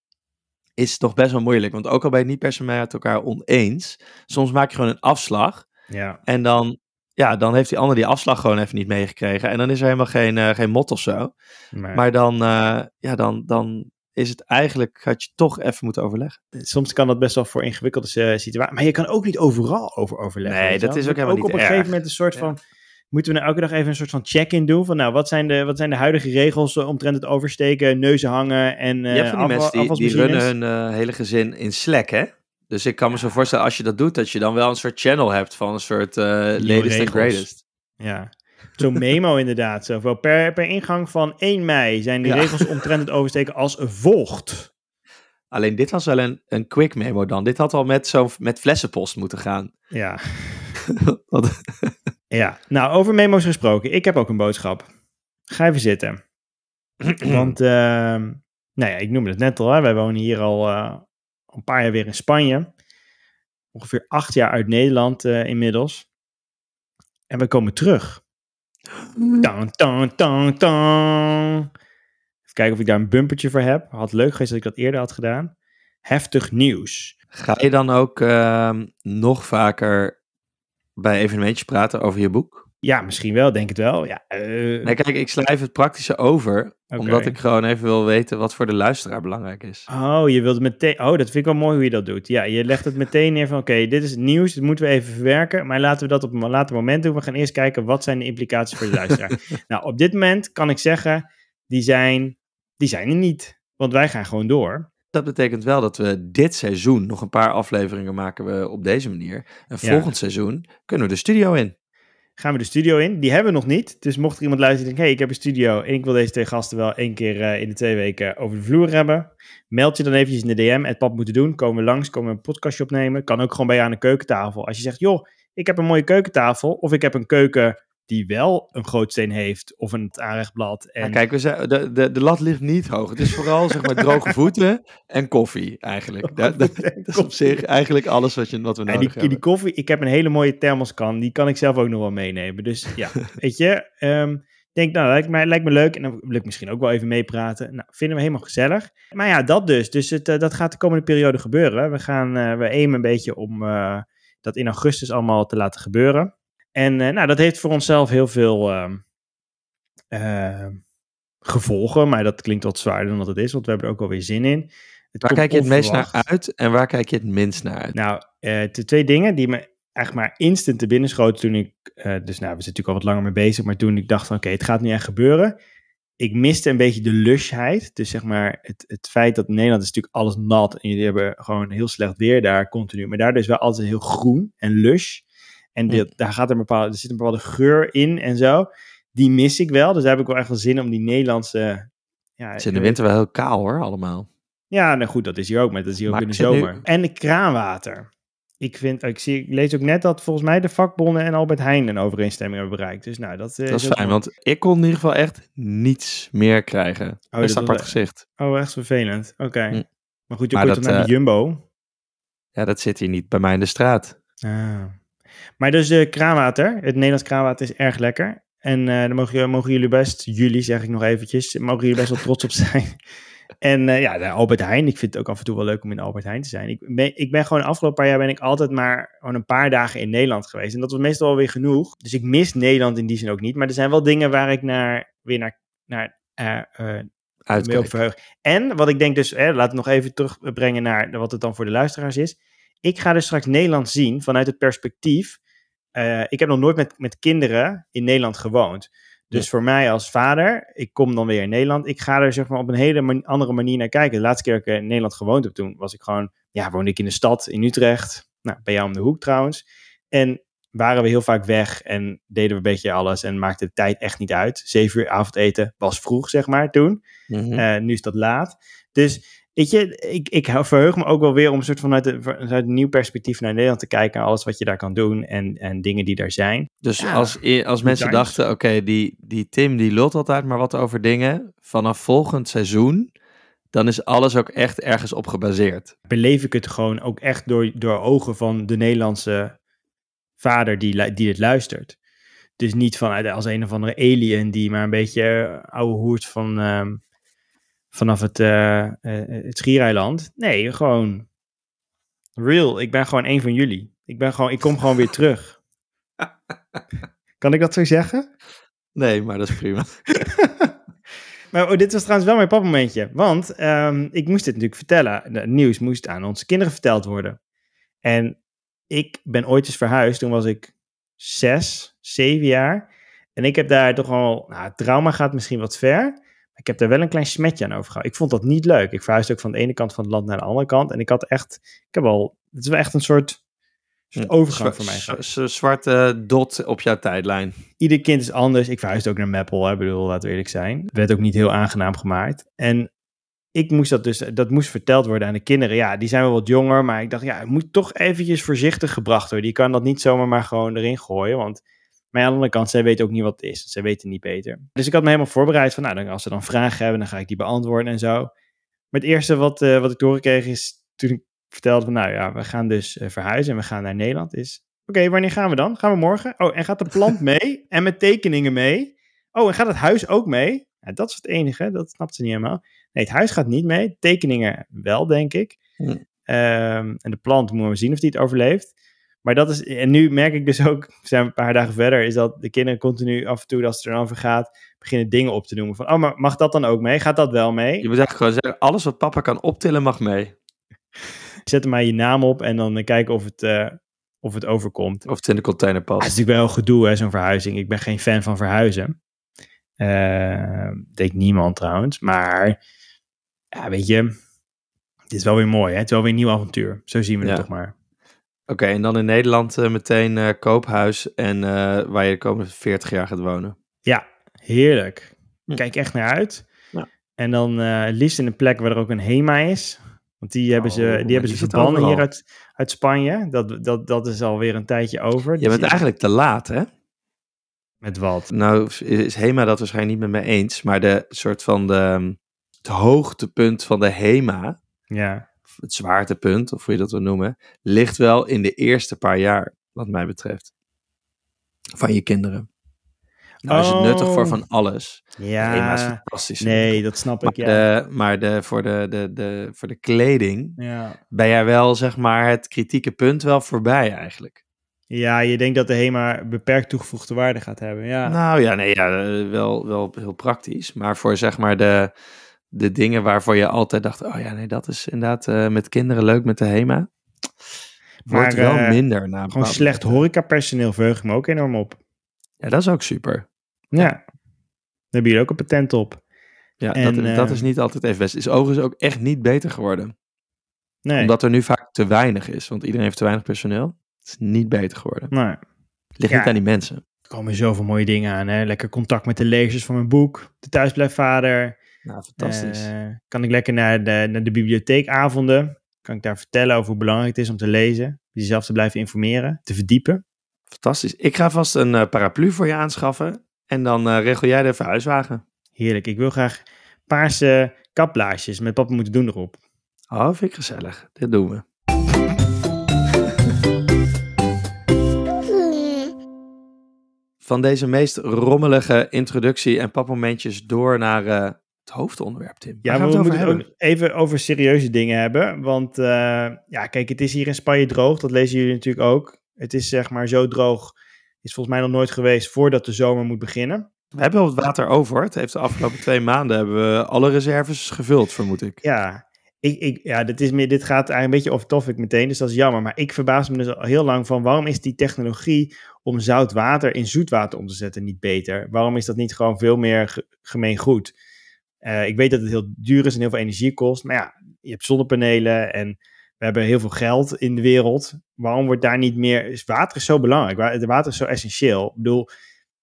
is toch best wel moeilijk. Want ook al ben je niet per se met elkaar oneens... soms maak je gewoon een afslag. Ja. En dan... Ja, dan heeft die ander die afslag gewoon even niet meegekregen. En dan is er helemaal geen, uh, geen mot of zo. Nee. Maar dan... Uh, ja, dan... dan is het eigenlijk, had je toch even moeten overleggen. Soms kan dat best wel voor ingewikkelde uh, situaties. Maar je kan ook niet overal over overleggen. Nee, dat is ook helemaal niet erg. Ook op een gegeven moment een soort ja. van... moeten we nou elke dag even een soort van check-in doen? Van nou, wat zijn de, wat zijn de huidige regels omtrent het oversteken, neuzen hangen en uh, je hebt van die afval, mensen die, die runnen hun uh, hele gezin in Slack, hè? Dus ik kan me zo voorstellen, als je dat doet, dat je dan wel een soort channel hebt van een soort uh, latest and greatest. Ja. Zo'n memo inderdaad. Zo. Per, per ingang van één mei zijn de ja. regels omtrent het oversteken als volgt. Alleen dit was wel een, een quick memo dan. Dit had al met, zo, met flessenpost moeten gaan. Ja. ja. Nou, over memo's gesproken. Ik heb ook een boodschap. Ga even zitten. Want, uh, nou ja, ik noemde het net al. Hè. Wij wonen hier al uh, een paar jaar weer in Spanje. Ongeveer acht jaar uit Nederland uh, inmiddels. En we komen terug. Tan, tan, tan, tan. Even kijken of ik daar een bumpertje voor heb. Had leuk geweest dat ik dat eerder had gedaan. Heftig nieuws. Ga je dan ook uh, nog vaker bij evenementjes praten over je boek? Ja, misschien wel. Denk het wel. Ja, uh... nee, kijk, ik schrijf het praktische over. Okay. Omdat ik gewoon even wil weten wat voor de luisteraar belangrijk is. Oh, je wilt meteen... Oh, dat vind ik wel mooi hoe je dat doet. Ja, je legt het meteen neer van... Oké, okay, dit is het nieuws, dit moeten we even verwerken. Maar laten we dat op een later moment doen. We gaan eerst kijken wat zijn de implicaties voor de luisteraar. Nou, op dit moment kan ik zeggen... Die zijn, die zijn er niet. Want wij gaan gewoon door. Dat betekent wel dat we dit seizoen... nog een paar afleveringen maken we op deze manier. En volgend ja. seizoen kunnen we de studio in. Gaan we de studio in. Die hebben we nog niet. Dus mocht er iemand luisteren die denkt... hey, ik heb een studio en ik wil deze twee gasten wel één keer uh, in de twee weken over de vloer hebben. Meld je dan eventjes in de D M. Het pap moeten doen. Komen we langs. Komen we een podcastje opnemen. Kan ook gewoon bij je aan de keukentafel. Als je zegt, joh, ik heb een mooie keukentafel. Of ik heb een keuken die wel een gootsteen heeft. Of een aanrechtblad. En... Ja, kijk, we zijn, de, de, de lat ligt niet hoog. Het is vooral zeg maar droge voeten en koffie eigenlijk. Dat, dat, dat is op zich eigenlijk alles wat, je, wat we en nodig die, hebben. Die koffie, ik heb een hele mooie thermoskan. Die kan ik zelf ook nog wel meenemen. Dus ja, weet je. Um, denk, nou, lijkt me, lijkt me leuk. En dan wil ik misschien ook wel even meepraten. Nou, vinden we helemaal gezellig. Maar ja, dat dus. Dus het, uh, dat gaat de komende periode gebeuren. We gaan, uh, we aimen een beetje om uh, dat in augustus allemaal te laten gebeuren. En uh, nou, dat heeft voor onszelf heel veel uh, uh, gevolgen. Maar dat klinkt wat zwaarder dan dat het is. Want we hebben er ook alweer zin in. Het waar kijk je het meest naar uit en waar kijk je het minst naar uit? Nou, uh, de twee dingen die me eigenlijk maar instant te binnen schoten toen ik... Uh, dus nou, we zijn natuurlijk al wat langer mee bezig. Maar toen ik dacht van oké, okay, het gaat nu echt gebeuren. ik miste een beetje de lushheid. Dus zeg maar het, het feit dat Nederland is natuurlijk alles nat. En jullie hebben gewoon heel slecht weer daar continu. Maar daardoor is wel altijd heel groen en lush. En dit, daar gaat er, bepaalde, er zit een bepaalde geur in en zo. Die mis ik wel. Dus daar heb ik wel echt wel zin om die Nederlandse... Ja, het is in de winter wel heel kaal hoor, allemaal. Ja, nou goed, dat is hier ook. Maar dat is hier maar ook in de zomer. Nu... En de kraanwater. Ik, vind, ik, zie, ik lees ook net dat volgens mij de vakbonden en Albert Heijn een overeenstemming hebben bereikt. Dus nou, dat, dat is dat fijn, want ik kon in ieder geval echt niets meer krijgen. Oh, dat is een apart gezicht. Oh, echt vervelend. Oké. Okay. Mm. Maar goed, je komt naar uh, de Jumbo. Ja, dat zit hier niet bij mij in de straat. Ah. Maar dus de uh, kraanwater, het Nederlands kraanwater is erg lekker. En uh, daar mogen, mogen jullie best, jullie zeg ik nog eventjes, mogen jullie best wel trots op zijn. En uh, ja, Albert Heijn, ik vind het ook af en toe wel leuk om in Albert Heijn te zijn. Ik ben, ik ben gewoon de afgelopen paar jaar ben ik altijd maar gewoon een paar dagen in Nederland geweest. En dat was meestal wel weer genoeg. Dus ik mis Nederland in die zin ook niet. Maar er zijn wel dingen waar ik naar, weer naar, naar uh, uh, mee op verheug. En wat ik denk dus, eh, laten we nog even terugbrengen naar wat het dan voor de luisteraars is. Ik ga dus straks Nederland zien vanuit het perspectief. Uh, ik heb nog nooit met, met kinderen in Nederland gewoond. Dus ja. Voor mij als vader, ik kom dan weer in Nederland. Ik ga er zeg maar op een hele man- andere manier naar kijken. De laatste keer dat ik in Nederland gewoond heb, toen was ik gewoon... Ja, woonde ik in de stad, in Utrecht. Nou, bij jou om de hoek trouwens. En waren we heel vaak weg en deden we een beetje alles. En maakte de tijd echt niet uit. Zeven uur avondeten was vroeg, zeg maar, toen. Mm-hmm. Uh, nu is dat laat. Dus... Weet je, ik, ik verheug me ook wel weer om een soort vanuit, de, vanuit een nieuw perspectief naar Nederland te kijken. Alles wat je daar kan doen en, en dingen die daar zijn. Dus ja, als, als mensen dachten, oké, okay, die, die Tim die lult altijd maar wat over dingen. Vanaf volgend seizoen, dan is alles ook echt ergens op gebaseerd. Beleef ik het gewoon ook echt door, door ogen van de Nederlandse vader die, die het luistert. Dus niet vanuit als een of andere alien die maar een beetje ouwe hoert van... Um, vanaf het, uh, uh, het Schiereiland. Nee, gewoon... Real, ik ben gewoon één van jullie. Ik ben gewoon, ik kom gewoon weer terug. Kan ik dat zo zeggen? Nee, maar dat is prima. Maar oh, dit was trouwens wel mijn papmomentje. Want um, ik moest dit natuurlijk vertellen. Het nieuws moest aan onze kinderen verteld worden. En ik ben ooit eens verhuisd. Toen was ik zes, zeven jaar. En ik heb daar toch al... Nou, trauma gaat misschien wat ver... Ik heb daar wel een klein smetje aan overgehouden. Ik vond dat niet leuk. Ik verhuisde ook van de ene kant van het land naar de andere kant. En ik had echt... Ik heb al... Het is wel echt een soort, soort overgang Zwa- voor mij. Een z- z- zwarte dot op jouw tijdlijn. Ieder kind is anders. Ik verhuisde ook naar Meppel. Ik bedoel, laten we eerlijk zijn. Het werd ook niet heel aangenaam gemaakt. En ik moest dat dus... Dat moest verteld worden aan de kinderen. Ja, die zijn wel wat jonger. Maar ik dacht, ja, het moet toch eventjes voorzichtig gebracht worden. Je kan dat niet zomaar maar gewoon erin gooien. Want... Maar aan de andere kant, zij weten ook niet wat het is. Zij weten niet beter. Dus ik had me helemaal voorbereid van, nou, als ze dan vragen hebben, dan ga ik die beantwoorden en zo. Maar het eerste wat, uh, wat ik doorgekregen is, toen ik vertelde van, nou ja, we gaan dus uh, verhuizen en we gaan naar Nederland, is, oké, okay, wanneer gaan we dan? Gaan we morgen? Oh, en gaat de plant mee? En met tekeningen mee? Oh, en gaat het huis ook mee? Ja, dat is het enige, dat snapt ze niet helemaal. Nee, het huis gaat niet mee. Tekeningen wel, denk ik. Hm. Um, en de plant, moeten we zien of die het overleeft. Maar dat is, en nu merk ik dus ook, we zijn een paar dagen verder, is dat de kinderen continu af en toe, als het er dan over gaat, beginnen dingen op te noemen. Van, oh, maar mag dat dan ook mee? Gaat dat wel mee? Je moet echt gewoon zeggen, alles wat papa kan optillen mag mee. Zet er maar je naam op en dan kijken of het, uh, of het overkomt. Of het in de container past. Dat is natuurlijk wel gedoe, hè, zo'n verhuizing. Ik ben geen fan van verhuizen. Uh, deed niemand trouwens. Maar, ja, weet je, het is wel weer mooi, hè? Het is wel weer een nieuw avontuur. Zo zien we het toch maar. Oké, okay, en dan in Nederland uh, meteen uh, koophuis en uh, waar je de komende veertig jaar gaat wonen. Ja, heerlijk. Hm. Kijk echt naar uit. Ja. En dan uh, liefst in een plek waar er ook een Hema is. Want die hebben oh, ze, die hebben ze verbannen hier uit, uit Spanje. Dat, dat, dat is alweer een tijdje over. Je dus bent je... eigenlijk te laat, hè? Met wat? Nou, is Hema dat waarschijnlijk niet met me eens. Maar de soort van de, het hoogtepunt van de Hema... Ja. Het zwaartepunt, of hoe je dat wil noemen, ligt wel in de eerste paar jaar, wat mij betreft, van je kinderen. Nou, oh. Is het nuttig voor van alles. Ja. Hema is fantastisch. Nee, dat snap ik, maar ja. De, maar de, voor, de, de, de, voor de kleding ja. Ben jij wel, zeg maar, het kritieke punt wel voorbij eigenlijk. Ja, je denkt dat de Hema beperkt toegevoegde waarde gaat hebben, ja. Nou ja, nee, ja, wel, wel heel praktisch, maar voor, zeg maar, de... De dingen waarvoor je altijd dacht... oh ja, nee, dat is inderdaad uh, met kinderen leuk met de Hema. Wordt maar, wel uh, minder. Na gewoon slecht horecapersoneel verheug ik me ook enorm op. Ja, dat is ook super. Ja, ja. Daar hebben jullie ook een patent op. Ja, en, dat, uh, dat is niet altijd even best. Is overigens ook echt niet beter geworden. Nee. Omdat er nu vaak te weinig is. Want iedereen heeft te weinig personeel. Het is niet beter geworden. Nee. Het ligt ja, niet aan die mensen. Er komen zoveel mooie dingen aan. Hè? Lekker contact met de lezers van mijn boek. De thuisblijfvader. Nou, fantastisch. Uh, kan ik lekker naar de, naar de bibliotheekavonden. Kan ik daar vertellen over hoe belangrijk het is om te lezen. Jezelf te blijven informeren. Te verdiepen. Fantastisch. Ik ga vast een uh, paraplu voor je aanschaffen. En dan uh, regel jij de verhuiswagen. Heerlijk. Ik wil graag paarse kaplaarsjes met Papa Moet Het Doen erop. Oh, vind ik gezellig. Dit doen we. Van deze meest rommelige introductie en papmomentjes door naar uh, het hoofdonderwerp, Tim. Ja, maar we moeten het ook even over serieuze dingen hebben. Want uh, ja, kijk, het is hier in Spanje droog. Dat lezen jullie natuurlijk ook. Het is zeg maar zo droog. Is volgens mij nog nooit geweest voordat de zomer moet beginnen. We hebben wel wat water over. Het heeft de afgelopen twee maanden hebben we alle reserves gevuld, vermoed ik. Ja, ik, ik, ja dit, is meer, dit gaat eigenlijk een beetje off-topic meteen, dus dat is jammer. Maar ik verbaas me dus al heel lang van waarom is die technologie om zout water in zoet water om te zetten niet beter? Waarom is dat niet gewoon veel meer g- gemeen goed? Uh, ik weet dat het heel duur is en heel veel energie kost, maar ja, je hebt zonnepanelen en we hebben heel veel geld in de wereld. Waarom wordt daar niet meer... Water is zo belangrijk, water is zo essentieel. Ik bedoel...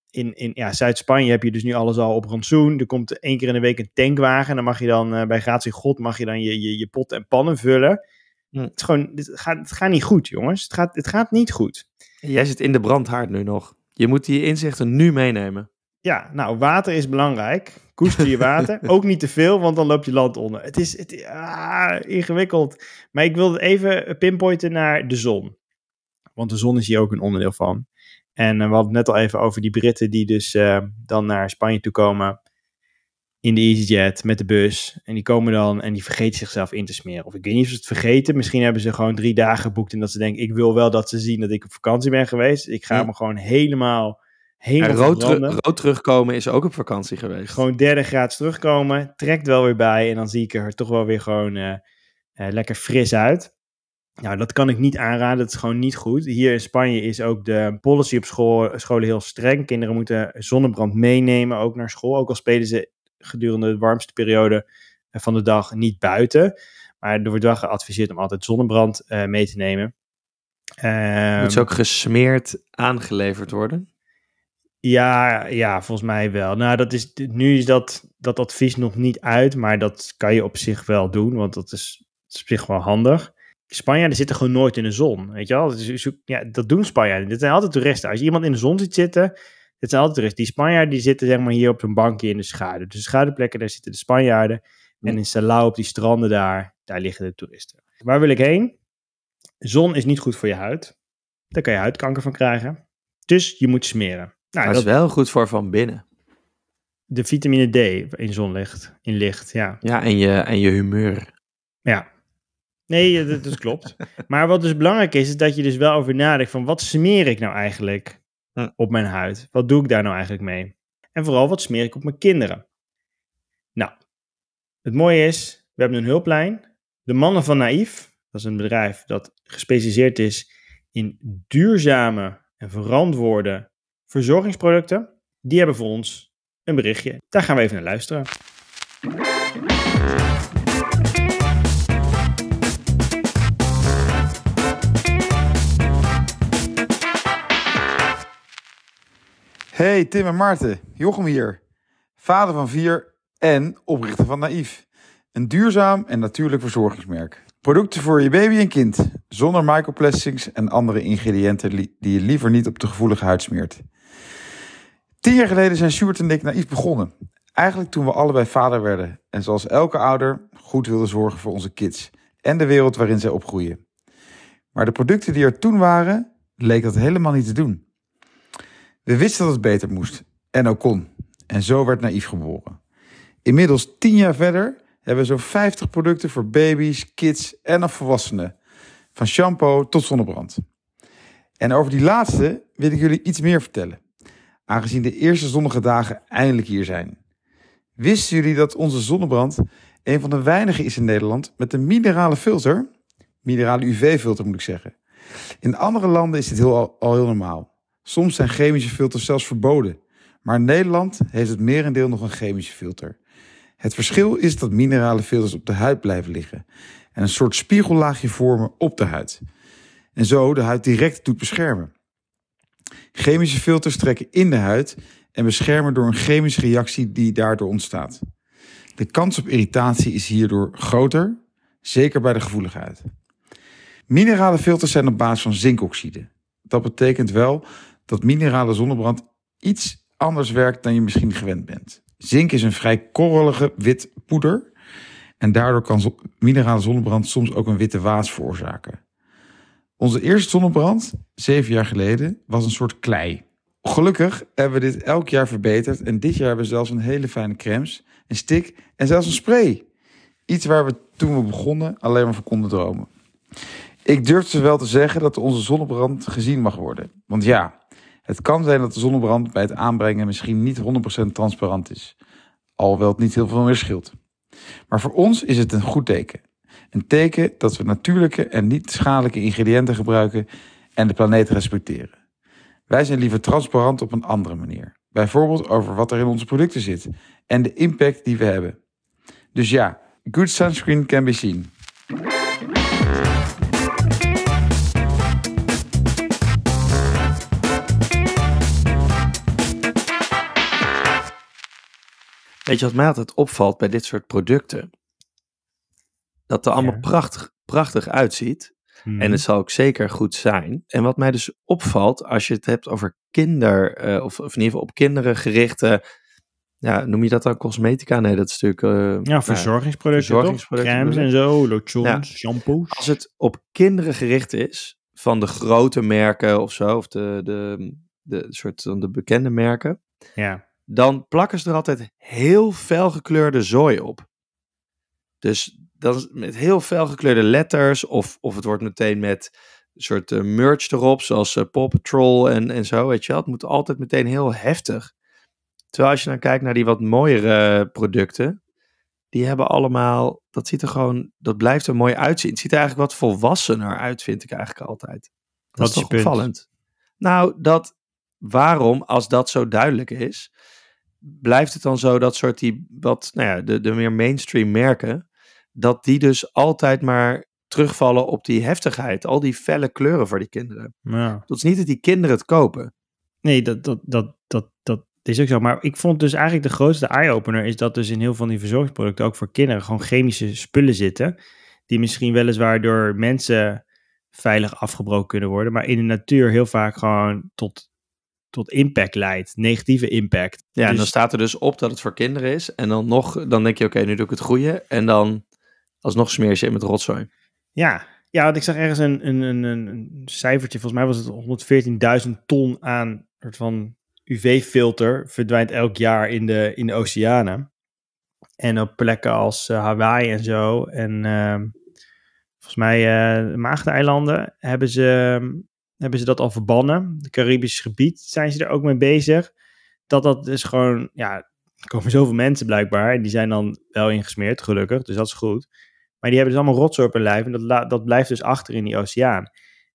In, in ja, Zuid-Spanje heb je dus nu alles al op rantsoen. Er komt één keer in de week een tankwagen. En dan mag je dan uh, bij gratie God mag je dan je, je, je pot en pannen vullen. Hm. Het, is gewoon, het, gaat, het gaat niet goed, jongens. Het gaat, het gaat niet goed. Jij zit in de brandhaard nu nog. Je moet die inzichten nu meenemen. Ja, nou, water is belangrijk. Koester je water. Ook niet te veel, want dan loopt je land onder. Het is, het is ah, ingewikkeld. Maar ik wilde even pinpointen naar de zon. Want de zon is hier ook een onderdeel van. En we hadden het net al even over die Britten die dus uh, dan naar Spanje toe komen in de EasyJet met de bus. En die komen dan en die vergeten zichzelf in te smeren. Of ik weet niet of ze het vergeten. Misschien hebben ze gewoon drie dagen geboekt en dat ze denken, ik wil wel dat ze zien dat ik op vakantie ben geweest. Ik ga ja. me gewoon helemaal, helemaal rood, teru- rood terugkomen is ook op vakantie geweest. Gewoon derde graads terugkomen, trekt wel weer bij en dan zie ik er toch wel weer gewoon uh, uh, lekker fris uit. Nou, dat kan ik niet aanraden. Dat is gewoon niet goed. Hier in Spanje is ook de policy op school, scholen heel streng. Kinderen moeten zonnebrand meenemen, ook naar school. Ook al spelen ze gedurende de warmste periode van de dag niet buiten. Maar er wordt wel geadviseerd om altijd zonnebrand uh, mee te nemen. Um, Moet ze ook gesmeerd aangeleverd worden? Ja, ja, volgens mij wel. Nou, dat is, nu is dat, dat advies nog niet uit, maar dat kan je op zich wel doen, want dat is op zich wel handig. Spanjaarden zitten gewoon nooit in de zon, weet je wel. Dat, is, ja, dat doen Spanjaarden. Dit zijn altijd toeristen. Als je iemand in de zon ziet zitten, dit zijn altijd toeristen. Die Spanjaarden die zitten zeg maar hier op een bankje in de schaduw. Dus de schaduwplekken, daar zitten de Spanjaarden. En in Salau, op die stranden daar, daar liggen de toeristen. Waar wil ik heen? Zon is niet goed voor je huid. Daar kan je huidkanker van krijgen. Dus je moet smeren. Nou, dat is wel goed voor van binnen. De vitamine D in zonlicht, in licht, ja. Ja, en je, en je humeur. Ja. Nee, dat, dat klopt. Maar wat dus belangrijk is, is dat je dus wel over nadenkt van wat smeer ik nou eigenlijk op mijn huid? Wat doe ik daar nou eigenlijk mee? En vooral, wat smeer ik op mijn kinderen? Nou, het mooie is, we hebben een hulplijn. De mannen van Naïf, dat is een bedrijf dat gespecialiseerd is in duurzame en verantwoorde verzorgingsproducten. Die hebben voor ons een berichtje. Daar gaan we even naar luisteren. Hey Tim en Maarten, Jochem hier. Vader van vier en oprichter van Naïf. Een duurzaam en natuurlijk verzorgingsmerk. Producten voor je baby en kind. Zonder microplastics en andere ingrediënten die je liever niet op de gevoelige huid smeert. Tien jaar geleden zijn Sjoerd en ik Naïf begonnen. Eigenlijk toen we allebei vader werden. En zoals elke ouder goed wilde zorgen voor onze kids. En de wereld waarin zij opgroeien. Maar de producten die er toen waren, leek dat helemaal niet te doen. We wisten dat het beter moest en ook kon. En zo werd Naïf geboren. Inmiddels tien jaar verder hebben we zo'n vijftig producten voor baby's, kids en volwassenen. Van shampoo tot zonnebrand. En over die laatste wil ik jullie iets meer vertellen. Aangezien de eerste zonnige dagen eindelijk hier zijn. Wisten jullie dat onze zonnebrand een van de weinigen is in Nederland met een minerale filter? Minerale U V-filter moet ik zeggen. In andere landen is dit heel, al heel normaal. Soms zijn chemische filters zelfs verboden. Maar in Nederland heeft het merendeel nog een chemische filter. Het verschil is dat mineralenfilters op de huid blijven liggen en een soort spiegellaagje vormen op de huid. En zo de huid direct doet beschermen. Chemische filters trekken in de huid en beschermen door een chemische reactie die daardoor ontstaat. De kans op irritatie is hierdoor groter, zeker bij de gevoeligheid. Mineralenfilters zijn op basis van zinkoxide. Dat betekent wel dat mineralen zonnebrand iets anders werkt dan je misschien gewend bent. Zink is een vrij korrelige wit poeder en daardoor kan minerale zonnebrand soms ook een witte waas veroorzaken. Onze eerste zonnebrand, zeven jaar geleden, was een soort klei. Gelukkig hebben we dit elk jaar verbeterd en dit jaar hebben we zelfs een hele fijne crèmes, een stick en zelfs een spray. Iets waar we toen we begonnen alleen maar van konden dromen. Ik durf dus wel te zeggen dat onze zonnebrand gezien mag worden. Want ja, het kan zijn dat de zonnebrand bij het aanbrengen misschien niet honderd procent transparant is. Alhoewel het niet heel veel meer scheelt. Maar voor ons is het een goed teken. Een teken dat we natuurlijke en niet schadelijke ingrediënten gebruiken en de planeet respecteren. Wij zijn liever transparant op een andere manier. Bijvoorbeeld over wat er in onze producten zit en de impact die we hebben. Dus ja, good sunscreen can be seen. Weet je wat mij altijd opvalt bij dit soort producten? Dat er allemaal ja. prachtig, prachtig uitziet. Hmm. En het zal ook zeker goed zijn. En wat mij dus opvalt als je het hebt over kinder... Uh, of, of in ieder geval op kinderen gerichte... Ja, noem je dat dan cosmetica? Nee, dat is natuurlijk... Uh, ja, verzorgingsproducten, verzorgingsproducten toch? Crèmes en zo, lotions, ja, shampoos. Als het op kinderen gericht is... van de grote merken of zo... of de, de, de, soort, de bekende merken... Ja. Dan plakken ze er altijd heel felgekleurde zooi op. Dus dat is met heel felgekleurde letters... of, of het wordt meteen met een soort uh, merch erop... zoals uh, Paw Patrol en, en zo, weet je wel. Het moet altijd meteen heel heftig. Terwijl als je dan kijkt naar die wat mooiere producten... die hebben allemaal... dat ziet er gewoon... dat blijft er mooi uitzien. Het ziet er eigenlijk wat volwassener uit, vind ik eigenlijk altijd. Dat is toch opvallend? Nou, dat... Waarom, als dat zo duidelijk is, blijft het dan zo dat soort die wat, nou ja, de, de meer mainstream merken, dat die dus altijd maar terugvallen op die heftigheid, al die felle kleuren voor die kinderen. Ja. Dat is niet dat die kinderen het kopen. Nee, dat, dat, dat, dat, dat is ook zo. Maar ik vond dus eigenlijk de grootste eye-opener is dat dus in heel veel van die verzorgingsproducten, ook voor kinderen, gewoon chemische spullen zitten, die misschien weliswaar door mensen veilig afgebroken kunnen worden, maar in de natuur heel vaak gewoon tot... tot impact leidt, negatieve impact. Ja, dus... en dan staat er dus op dat het voor kinderen is... en dan nog, dan denk je, oké, okay, nu doe ik het goede... en dan alsnog smeer je in met rotzooi. Ja, ja, want ik zag ergens een, een, een, een cijfertje... volgens mij was het honderdveertienduizend ton aan... soort van U V-filter... verdwijnt elk jaar in de, in de oceanen. En op plekken als uh, Hawaii en zo... en uh, volgens mij uh, de Maagdeneilanden... hebben ze... Um, hebben ze dat al verbannen. Het Caribisch gebied zijn ze er ook mee bezig. Dat dat is gewoon... Ja, er komen zoveel mensen blijkbaar. En die zijn dan wel ingesmeerd, gelukkig. Dus dat is goed. Maar die hebben dus allemaal rotzooi op hun lijf. En dat, la- dat blijft dus achter in die oceaan.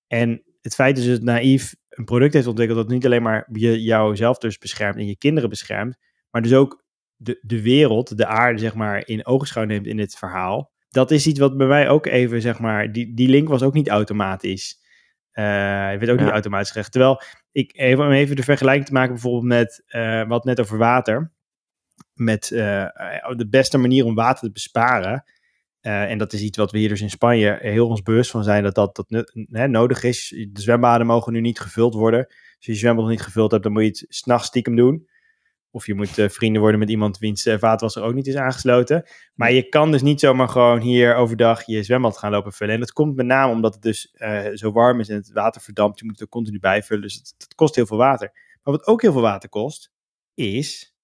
En het feit is dus dat Naïf een product heeft ontwikkeld... dat niet alleen maar je, jouzelf dus beschermt... en je kinderen beschermt... maar dus ook de, de wereld, de aarde, zeg maar... in oogschouw neemt in dit verhaal. Dat is iets wat bij mij ook even, zeg maar... Die, die link was ook niet automatisch... Uh, ik weet ook ja. niet automatisch gerecht. Terwijl, ik, even, om even de vergelijking te maken bijvoorbeeld met, uh, wat net over water. Met uh, de beste manier om water te besparen. Uh, en dat is iets wat we hier dus in Spanje heel ons bewust van zijn. Dat dat, dat ne- ne- nodig is. De zwembaden mogen nu niet gevuld worden. Als je je zwembad nog niet gevuld hebt, dan moet je het 's nachts stiekem doen. Of je moet uh, vrienden worden met iemand wiens uh, vaatwasser ook niet is aangesloten. Maar je kan dus niet zomaar gewoon hier overdag je zwembad gaan lopen vullen. En dat komt met name omdat het dus uh, zo warm is en het water verdampt. Je moet het er continu bijvullen, dus het, het kost heel veel water. Maar wat ook heel veel water kost, is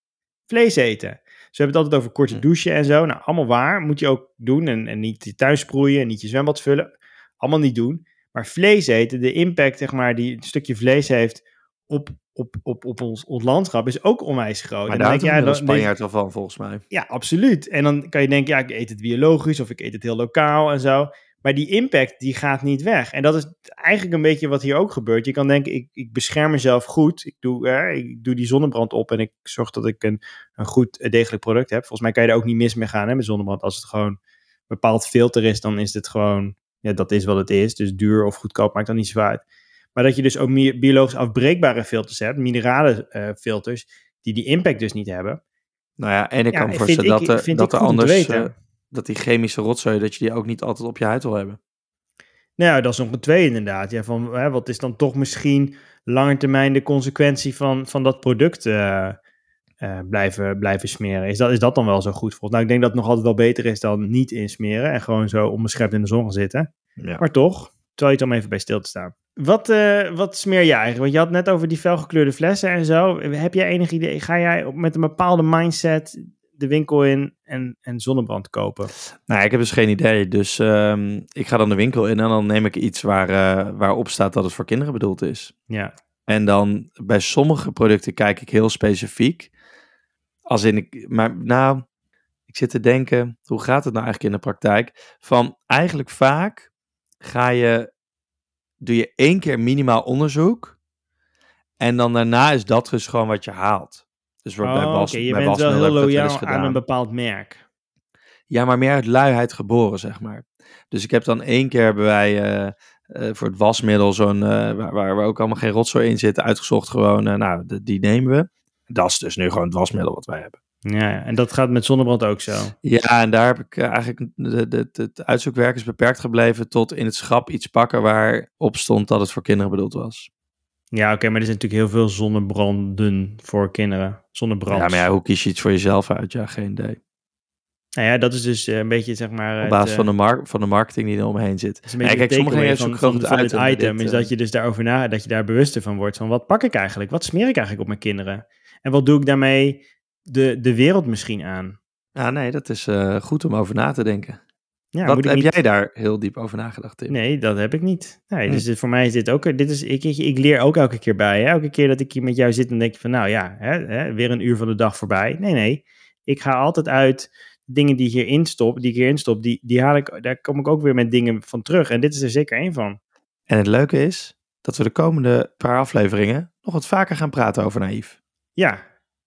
vlees eten. Dus we hebben het altijd over korte douchen en zo. Nou, allemaal waar, moet je ook doen. En, en niet je thuis sproeien en niet je zwembad vullen. Allemaal niet doen. Maar vlees eten, de impact zeg maar die een stukje vlees heeft... Op, op, op, op ons, ons landschap is ook onwijs groot. Maar daar houdt ja, de Spanjaard wel van, volgens mij. Ja, absoluut. En dan kan je denken, ja, ik eet het biologisch... of ik eet het heel lokaal en zo. Maar die impact, die gaat niet weg. En dat is eigenlijk een beetje wat hier ook gebeurt. Je kan denken, ik, ik bescherm mezelf goed. Ik doe, eh, ik doe die zonnebrand op en ik zorg dat ik een, een goed degelijk product heb. Volgens mij kan je er ook niet mis mee gaan, hè, met zonnebrand. Als het gewoon een bepaald filter is, dan is het gewoon... Ja, dat is wat het is. Dus duur of goedkoop maakt dan niet zoveel uit. Maar dat je dus ook meer biologisch afbreekbare filters hebt. Mineralen uh, filters, die die impact dus niet hebben. Nou ja, en ik ja, kan me voorstellen dat, de, dat er anders... dat die chemische rotzooi, dat je die ook niet altijd op je huid wil hebben. Nou, dat is nog een twee inderdaad. Ja, van, hè, wat is dan toch misschien langer termijn de consequentie van, van dat product uh, uh, blijven, blijven smeren? Is dat, is dat dan wel zo goed voor? Nou, ik denk dat het nog altijd wel beter is dan niet insmeren en gewoon zo onbeschermd in de zon gaan zitten. Ja. Maar toch, terwijl je het om even bij stil te staan. Wat, uh, wat smeer je eigenlijk? Want je had net over die felgekleurde flessen en zo. Heb jij enig idee? Ga jij met een bepaalde mindset de winkel in en, en zonnebrand kopen? Nou, ik heb dus geen idee. Dus um, ik ga dan de winkel in en dan neem ik iets waar, uh, waarop staat dat het voor kinderen bedoeld is. Ja. En dan bij sommige producten kijk ik heel specifiek. Als in ik, maar nou, ik zit te denken, hoe gaat het nou eigenlijk in de praktijk? Van eigenlijk vaak ga je, doe je één keer minimaal onderzoek en dan daarna is dat dus gewoon wat je haalt. Dus oh, bij was, okay. Je bij bent wel heel loyaal aan een bepaald merk. Ja, maar meer uit luiheid geboren, zeg maar. Dus ik heb dan één keer bij wij, uh, uh, voor het wasmiddel zo'n, uh, waar, waar we ook allemaal geen rotzooi in zitten, uitgezocht gewoon, uh, nou, de, die nemen we. Dat is dus nu gewoon het wasmiddel wat wij hebben. Ja, en dat gaat met zonnebrand ook zo. Ja, en daar heb ik uh, eigenlijk, de, de, de, het uitzoekwerk is beperkt gebleven tot in het schap iets pakken waarop stond dat het voor kinderen bedoeld was. Ja, oké, okay, maar er zijn natuurlijk heel veel zonnebranden voor kinderen. Zonnebrand. Ja, maar ja, hoe kies je iets voor jezelf uit? Ja, geen idee. Nou ja, dat is dus een beetje, zeg maar... Op basis het, van, de mar- van de marketing die er omheen zit. Dus ja, kijk, sommige dingen van, van, van het item, item dit, is dat je dus daarover na, dat je daar bewuster van wordt. Van wat pak ik eigenlijk? Wat smeer ik eigenlijk op mijn kinderen? En wat doe ik daarmee de, de wereld misschien aan? Nou, nee, dat is uh, goed om over na te denken. Ja, dat, heb niet... jij daar heel diep over nagedacht, Tim? Nee, dat heb ik niet. Nee, dus hm. dit, voor mij is dit ook... Dit is, ik, ik, ik leer ook elke keer bij. Hè? Elke keer dat ik hier met jou zit, dan denk je van... Nou ja, hè, hè, weer een uur van de dag voorbij. Nee, nee. Ik ga altijd uit dingen die, hierin stop, die ik hierin stop. Die, die haal ik, daar kom ik ook weer met dingen van terug. En dit is er zeker één van. En het leuke is dat we de komende paar afleveringen... nog wat vaker gaan praten over Naïef. Ja,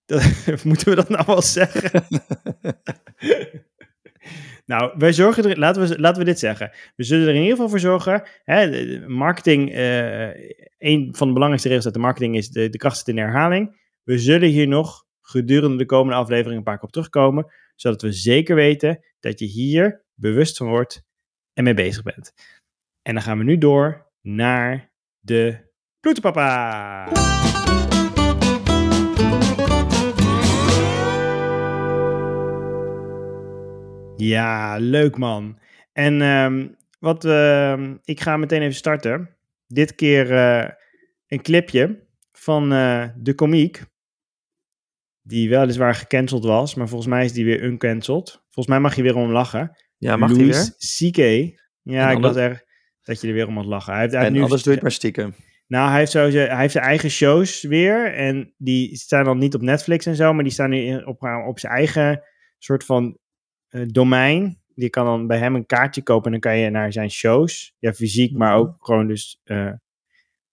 dat, moeten we dat nou wel zeggen? Nou, wij zorgen er, laten we, laten we dit zeggen. We zullen er in ieder geval voor zorgen. Hè, de marketing, uh, een van de belangrijkste regels uit de marketing is de, de kracht zit in de herhaling. We zullen hier nog gedurende de komende aflevering een paar keer op terugkomen. Zodat we zeker weten dat je hier bewust van wordt en mee bezig bent. En dan gaan we nu door naar de Ploeterpapa. Ja, leuk man. En um, wat uh, ik ga meteen even starten. Dit keer uh, een clipje van uh, de komiek. Die weliswaar gecanceld was, maar volgens mij is die weer uncanceld. Volgens mij mag je weer om lachen. Ja, mag hij weer? Louis C K. Ja, ik was er dat je er weer om moet lachen. Hij heeft, hij en nu anders doe je het maar stiekem. Nou, hij heeft, zo, hij heeft zijn eigen shows weer. En die staan dan niet op Netflix en zo, maar die staan nu op, op zijn eigen soort van... Uh, domein, je kan dan bij hem een kaartje kopen en dan kan je naar zijn shows, ja fysiek, maar ook gewoon dus uh,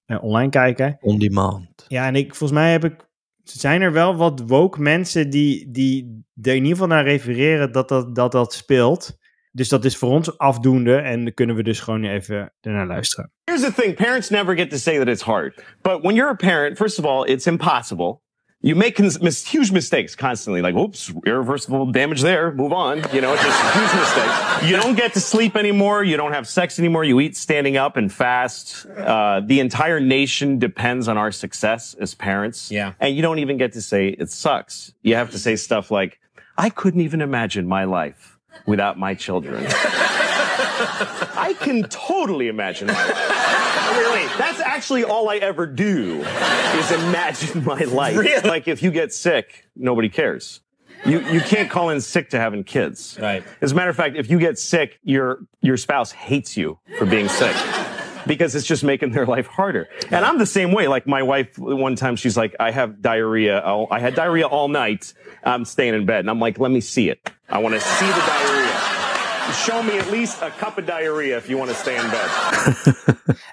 uh, online kijken. On demand. Ja, en ik, volgens mij heb ik, zijn er wel wat woke mensen die, die er in ieder geval naar refereren dat dat, dat dat speelt. Dus dat is voor ons afdoende en dan kunnen we dus gewoon even ernaar luisteren. Here's the thing, parents never get to say that it's hard. But when you're a parent, first of all, it's impossible. You make cons- mis- huge mistakes constantly, like, oops, irreversible damage there, move on, you know, it's just huge mistakes. You don't get to sleep anymore, you don't have sex anymore, you eat standing up and fast. Uh, the entire nation depends on our success as parents. Yeah. And you don't even get to say, it sucks. You have to say stuff like, I couldn't even imagine my life without my children. I can totally imagine my life. Really, that's actually all I ever do is imagine my life. Really? Like, if you get sick, nobody cares. You you can't call in sick to having kids. Right. As a matter of fact, if you get sick, your your spouse hates you for being sick because it's just making their life harder. And I'm the same way. Like, my wife, one time, she's like, I have diarrhea. All, I had diarrhea all night. I'm staying in bed. And I'm like, let me see it. I want to see the diarrhea. Show me at least a cup of diarrhea if you want to stay in bed.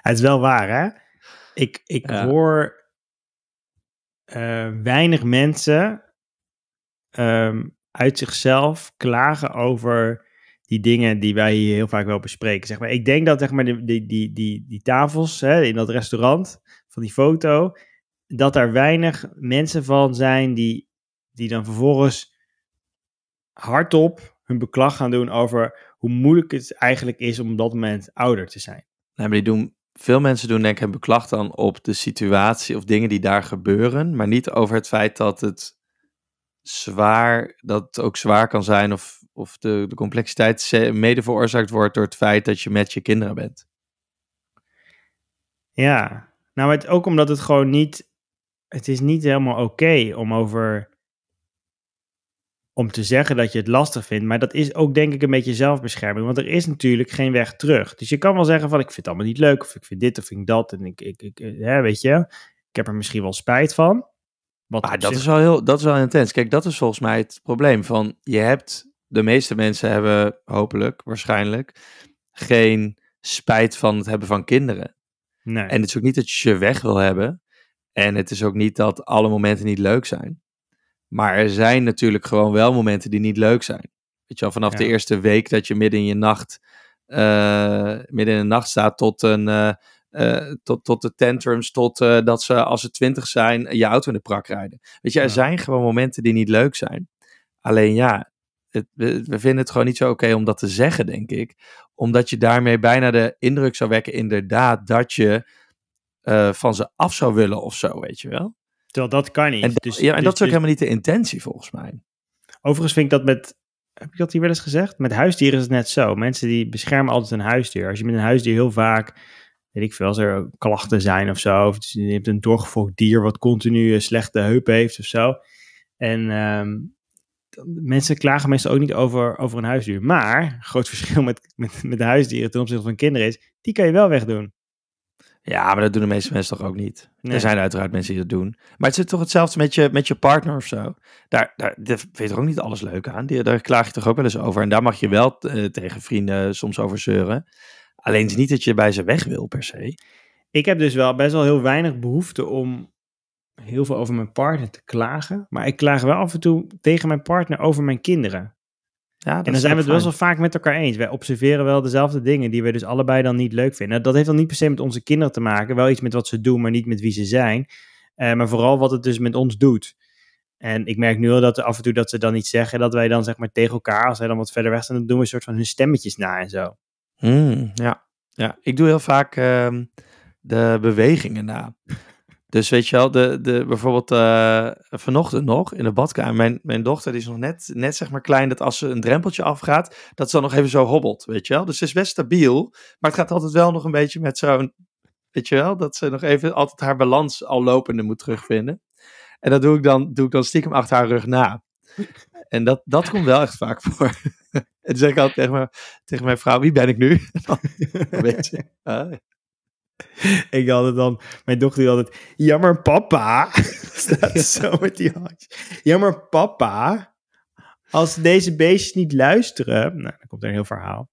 Het is wel waar, hè? Ik, ik ja. hoor uh, weinig mensen um, uit zichzelf klagen over die dingen die wij hier heel vaak wel bespreken. Zeg maar, ik denk dat zeg maar, die, die, die, die, die tafels hè, in dat restaurant van die foto, dat er weinig mensen van zijn die, die dan vervolgens hardop hun beklag gaan doen over hoe moeilijk het eigenlijk is om op dat moment ouder te zijn. Nee, maar die doen, veel mensen doen denk ik een beklag dan op de situatie of dingen die daar gebeuren, maar niet over het feit dat het zwaar, dat het ook zwaar kan zijn of, of de, de complexiteit mede veroorzaakt wordt door het feit dat je met je kinderen bent. Ja, nou het, ook omdat het gewoon niet, het is niet helemaal oké okay om over, om te zeggen dat je het lastig vindt, maar dat is ook denk ik een beetje zelfbescherming, want er is natuurlijk geen weg terug. Dus je kan wel zeggen van ik vind het allemaal niet leuk, of ik vind dit, of vind dat, en ik, ik, ik hè, weet je, ik heb er misschien wel spijt van. Wat ah, dat, is wel heel, dat is wel intens. Kijk, dat is volgens mij het probleem. Van je hebt, de meeste mensen hebben hopelijk, waarschijnlijk, geen spijt van het hebben van kinderen. Nee. En het is ook niet dat je ze weg wil hebben. En het is ook niet dat alle momenten niet leuk zijn. Maar er zijn natuurlijk gewoon wel momenten die niet leuk zijn. Weet je wel, vanaf ja. de eerste week dat je midden in je nacht, uh, midden in de nacht staat tot een... Uh, Uh, tot, tot de tantrums, tot uh, dat ze als ze twintig zijn je auto in de prak rijden. Weet je, er ja. zijn gewoon momenten die niet leuk zijn. Alleen ja, het, we, we vinden het gewoon niet zo oké om dat te zeggen, denk ik. Omdat je daarmee bijna de indruk zou wekken inderdaad dat je uh, van ze af zou willen of zo, weet je wel. Terwijl dat kan niet. En, dus, ja, en dus, dat is ook dus, helemaal niet de intentie volgens mij. Overigens vind ik dat met... Heb ik dat hier wel eens gezegd? Met huisdieren is het net zo. Mensen die beschermen altijd een huisdier. Als je met een huisdier heel vaak... weet ik veel, als er klachten zijn of zo. Of je hebt een doorgevolkt dier wat continu slechte heupen heeft of zo. En um, mensen klagen meestal ook niet over, over een huisdier. Maar, groot verschil met, met, met de huisdieren ten opzichte van kinderen is, die kan je wel wegdoen. Ja, maar dat doen de meeste mensen toch ook niet? Nee. Er zijn uiteraard mensen die dat doen. Maar het zit toch hetzelfde met je, met je partner of zo? Daar, daar, daar vind je toch ook niet alles leuk aan? Die, daar klaag je toch ook wel eens over? En daar mag je wel uh, tegen vrienden soms over zeuren. Alleen het is niet dat je bij ze weg wil per se. Ik heb dus wel best wel heel weinig behoefte om heel veel over mijn partner te klagen. Maar ik klaag wel af en toe tegen mijn partner over mijn kinderen. Ja, dat en dan zijn we het best wel vaak met elkaar eens. Wij observeren wel dezelfde dingen die we dus allebei dan niet leuk vinden. Dat heeft dan niet per se met onze kinderen te maken. Wel iets met wat ze doen, maar niet met wie ze zijn. Uh, maar vooral wat het dus met ons doet. En ik merk nu al dat af en toe dat ze dan iets zeggen. Dat wij dan zeg maar tegen elkaar, als wij dan wat verder weg zijn, dan doen we een soort van hun stemmetjes na en zo. Mm, ja. ja, ik doe heel vaak uh, de bewegingen na. Dus weet je wel, de, de, bijvoorbeeld uh, vanochtend nog in de badkamer. Mijn, mijn dochter die is nog net, net zeg maar klein, dat als ze een drempeltje afgaat, dat ze dan nog even zo hobbelt, weet je wel. Dus ze is best stabiel, maar het gaat altijd wel nog een beetje met zo'n, weet je wel, dat ze nog even altijd haar balans al lopende moet terugvinden. En dat doe ik dan, doe ik dan stiekem achter haar rug na. En dat, dat komt wel echt vaak voor. En dan zeg ik altijd tegen mijn, tegen mijn vrouw, wie ben ik nu? Beetje, ah. Ik had het dan, mijn dochter die altijd, jammer papa. Staat zo met die handjes. Jammer papa. Als deze beestjes niet luisteren. Nou, dan komt er een heel verhaal.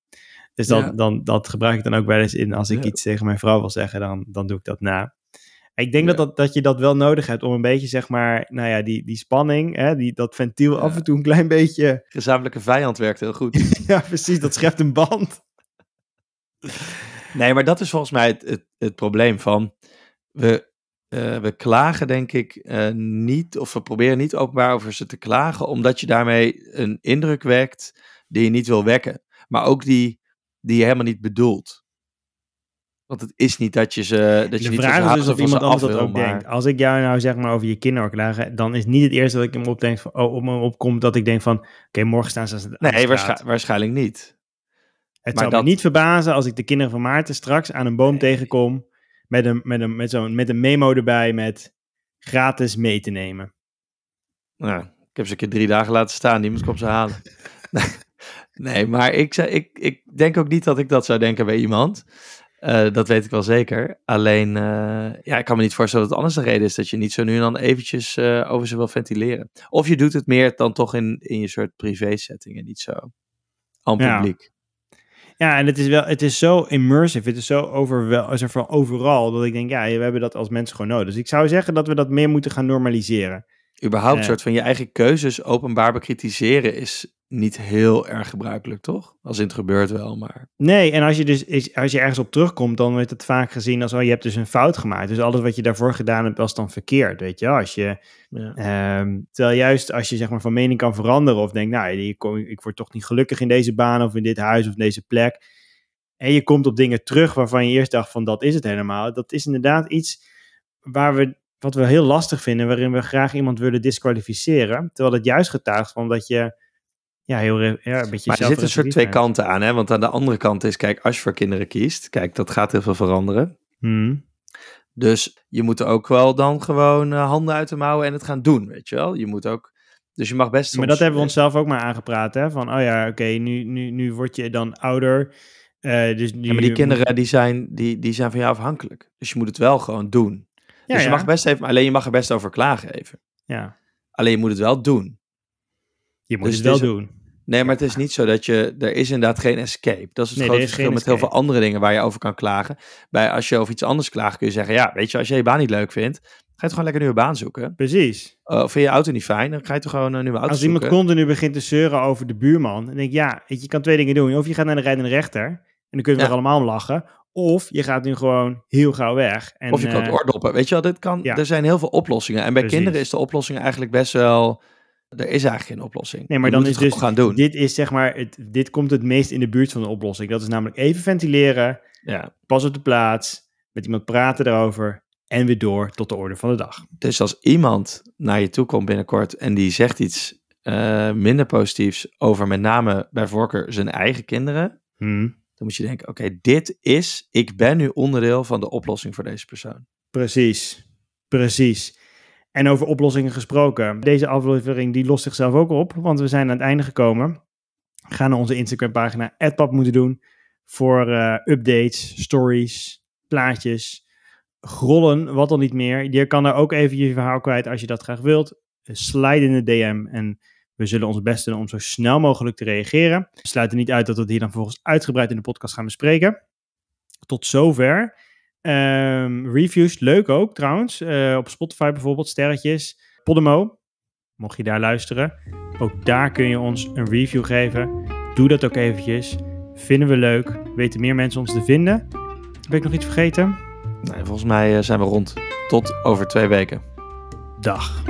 Dus dan, ja. dan, dat gebruik ik dan ook wel eens in. Als ik ja. iets tegen mijn vrouw wil zeggen, dan, dan doe ik dat na. Ik denk ja. dat, dat, dat je dat wel nodig hebt om een beetje, zeg maar, nou ja, die, die spanning, hè, die, dat ventiel ja. af en toe een klein beetje... Gezamenlijke vijand werkt heel goed. Ja, precies, dat schept een band. Nee, maar dat is volgens mij het, het, het probleem van, we, uh, we klagen denk ik uh, niet, of we proberen niet openbaar over ze te klagen, omdat je daarmee een indruk wekt die je niet wil wekken. Maar ook die, die je helemaal niet bedoelt. Want het is niet dat je ze... Dat je de vraag niet is dus of iemand anders dat wil, ook maar... denkt. Als ik jou nou zeg maar over je kinderen klagen, dan is niet het eerste dat ik hem opdenk van, oh, op me opkomt dat ik denk van, oké, okay, morgen staan ze aan de straat. Nee, waarsch- waarschijnlijk niet. Het maar zou dat... me niet verbazen als ik de kinderen van Maarten straks aan een boom nee. tegenkom met een, met, een, met, zo'n, met een memo erbij met gratis mee te nemen. Nou, ik heb ze een keer drie dagen laten staan. Niemand komt ze halen. Nee, maar ik, ik, ik denk ook niet dat ik dat zou denken bij iemand. Uh, dat weet ik wel zeker. Alleen, uh, ja, ik kan me niet voorstellen dat het anders de reden is dat je niet zo nu en dan eventjes uh, over ze wil ventileren. Of je doet het meer dan toch in, in je soort privé setting en niet zo aan publiek. Ja. Ja, en het is wel, het is zo immersive, het is zo overwel, is er van overal, dat ik denk, ja, we hebben dat als mensen gewoon nodig. Dus ik zou zeggen dat we dat meer moeten gaan normaliseren. Überhaupt een uh, soort van je eigen keuzes openbaar bekritiseren is niet heel erg gebruikelijk, toch? Als in het gebeurt wel, maar... Nee, en als je dus als je ergens op terugkomt, dan wordt het vaak gezien als, oh, je hebt dus een fout gemaakt. Dus alles wat je daarvoor gedaan hebt, was dan verkeerd, weet je. Als je, ja. um, terwijl juist als je zeg maar van mening kan veranderen of denkt, nou, ik, kom, ik word toch niet gelukkig in deze baan of in dit huis of in deze plek. En je komt op dingen terug waarvan je eerst dacht van, dat is het helemaal. Dat is inderdaad iets waar we... wat we heel lastig vinden, waarin we graag iemand willen disqualificeren, terwijl het juist getuigt van dat je ja, heel, ja, een beetje... Maar er zitten een soort twee hebt. kanten aan, hè? Want aan de andere kant is, kijk, als je voor kinderen kiest, kijk, dat gaat heel veel veranderen. Hmm. Dus je moet er ook wel dan gewoon uh, handen uit de mouwen en het gaan doen, weet je wel? Je moet ook... Dus je mag best... Soms, maar dat hebben we onszelf ook maar aangepraat, hè? Van, oh ja, oké, okay, nu, nu, nu word je dan ouder. Uh, dus nu... ja, maar die kinderen, die zijn, die, die zijn van jou afhankelijk. Dus je moet het wel gewoon doen. Ja, dus je ja. mag best even, alleen je mag er best over klagen even. Ja. Alleen je moet het wel doen. Je moet dus het wel het is, doen. Nee, maar ja. het is niet zo dat je... Er is inderdaad geen escape. Dat is het nee, grote verschil met escape. Heel veel andere dingen waar je over kan klagen. Bij, als je over iets anders klaagt, kun je zeggen... Ja, weet je, als je je baan niet leuk vindt... Ga je toch gewoon lekker een nieuwe baan zoeken? Precies. Uh, of vind je auto niet fijn? Dan ga je toch gewoon een nieuwe auto als zoeken? Als iemand continu begint te zeuren over de buurman... Dan denk ik, ja, je kan twee dingen doen. Of je gaat naar de rijdende rechter... En dan kunnen we ja. er allemaal om lachen... Of je gaat nu gewoon heel gauw weg. En, of je kan het oordoppen. Weet je wel, dit kan, ja. er zijn heel veel oplossingen. En bij Precies. kinderen is de oplossing eigenlijk best wel... Er is eigenlijk geen oplossing. Nee, maar je dan is dus... Gaan doen. Dit is zeg maar... Het, dit komt het meest in de buurt van de oplossing. Dat is namelijk even ventileren. Ja. Pas op de plaats. Met iemand praten erover. En weer door tot de orde van de dag. Dus als iemand naar je toe komt binnenkort... En die zegt iets uh, minder positiefs... Over met name bij voorkeur zijn eigen kinderen... Hmm. Dan moet je denken, oké, okay, dit is... Ik ben nu onderdeel van de oplossing voor deze persoon. Precies, precies. En over oplossingen gesproken. Deze aflevering, die lost zichzelf ook op. Want we zijn aan het einde gekomen. Ga naar onze Instagram-pagina, Papa Moet Het Doen. Voor uh, updates, stories, plaatjes, grollen, wat dan niet meer. Je kan daar ook even je verhaal kwijt als je dat graag wilt. Slide in de D M en... We zullen ons best doen om zo snel mogelijk te reageren. We sluiten niet uit dat we het hier dan vervolgens uitgebreid in de podcast gaan bespreken. Tot zover. Um, reviews, leuk ook trouwens. Uh, op Spotify bijvoorbeeld, sterretjes. Podimo, mocht je daar luisteren. Ook daar kun je ons een review geven. Doe dat ook eventjes. Vinden we leuk. Weten meer mensen ons te vinden. Heb ik nog iets vergeten? Nee, volgens mij zijn we rond. Tot over twee weken. Dag.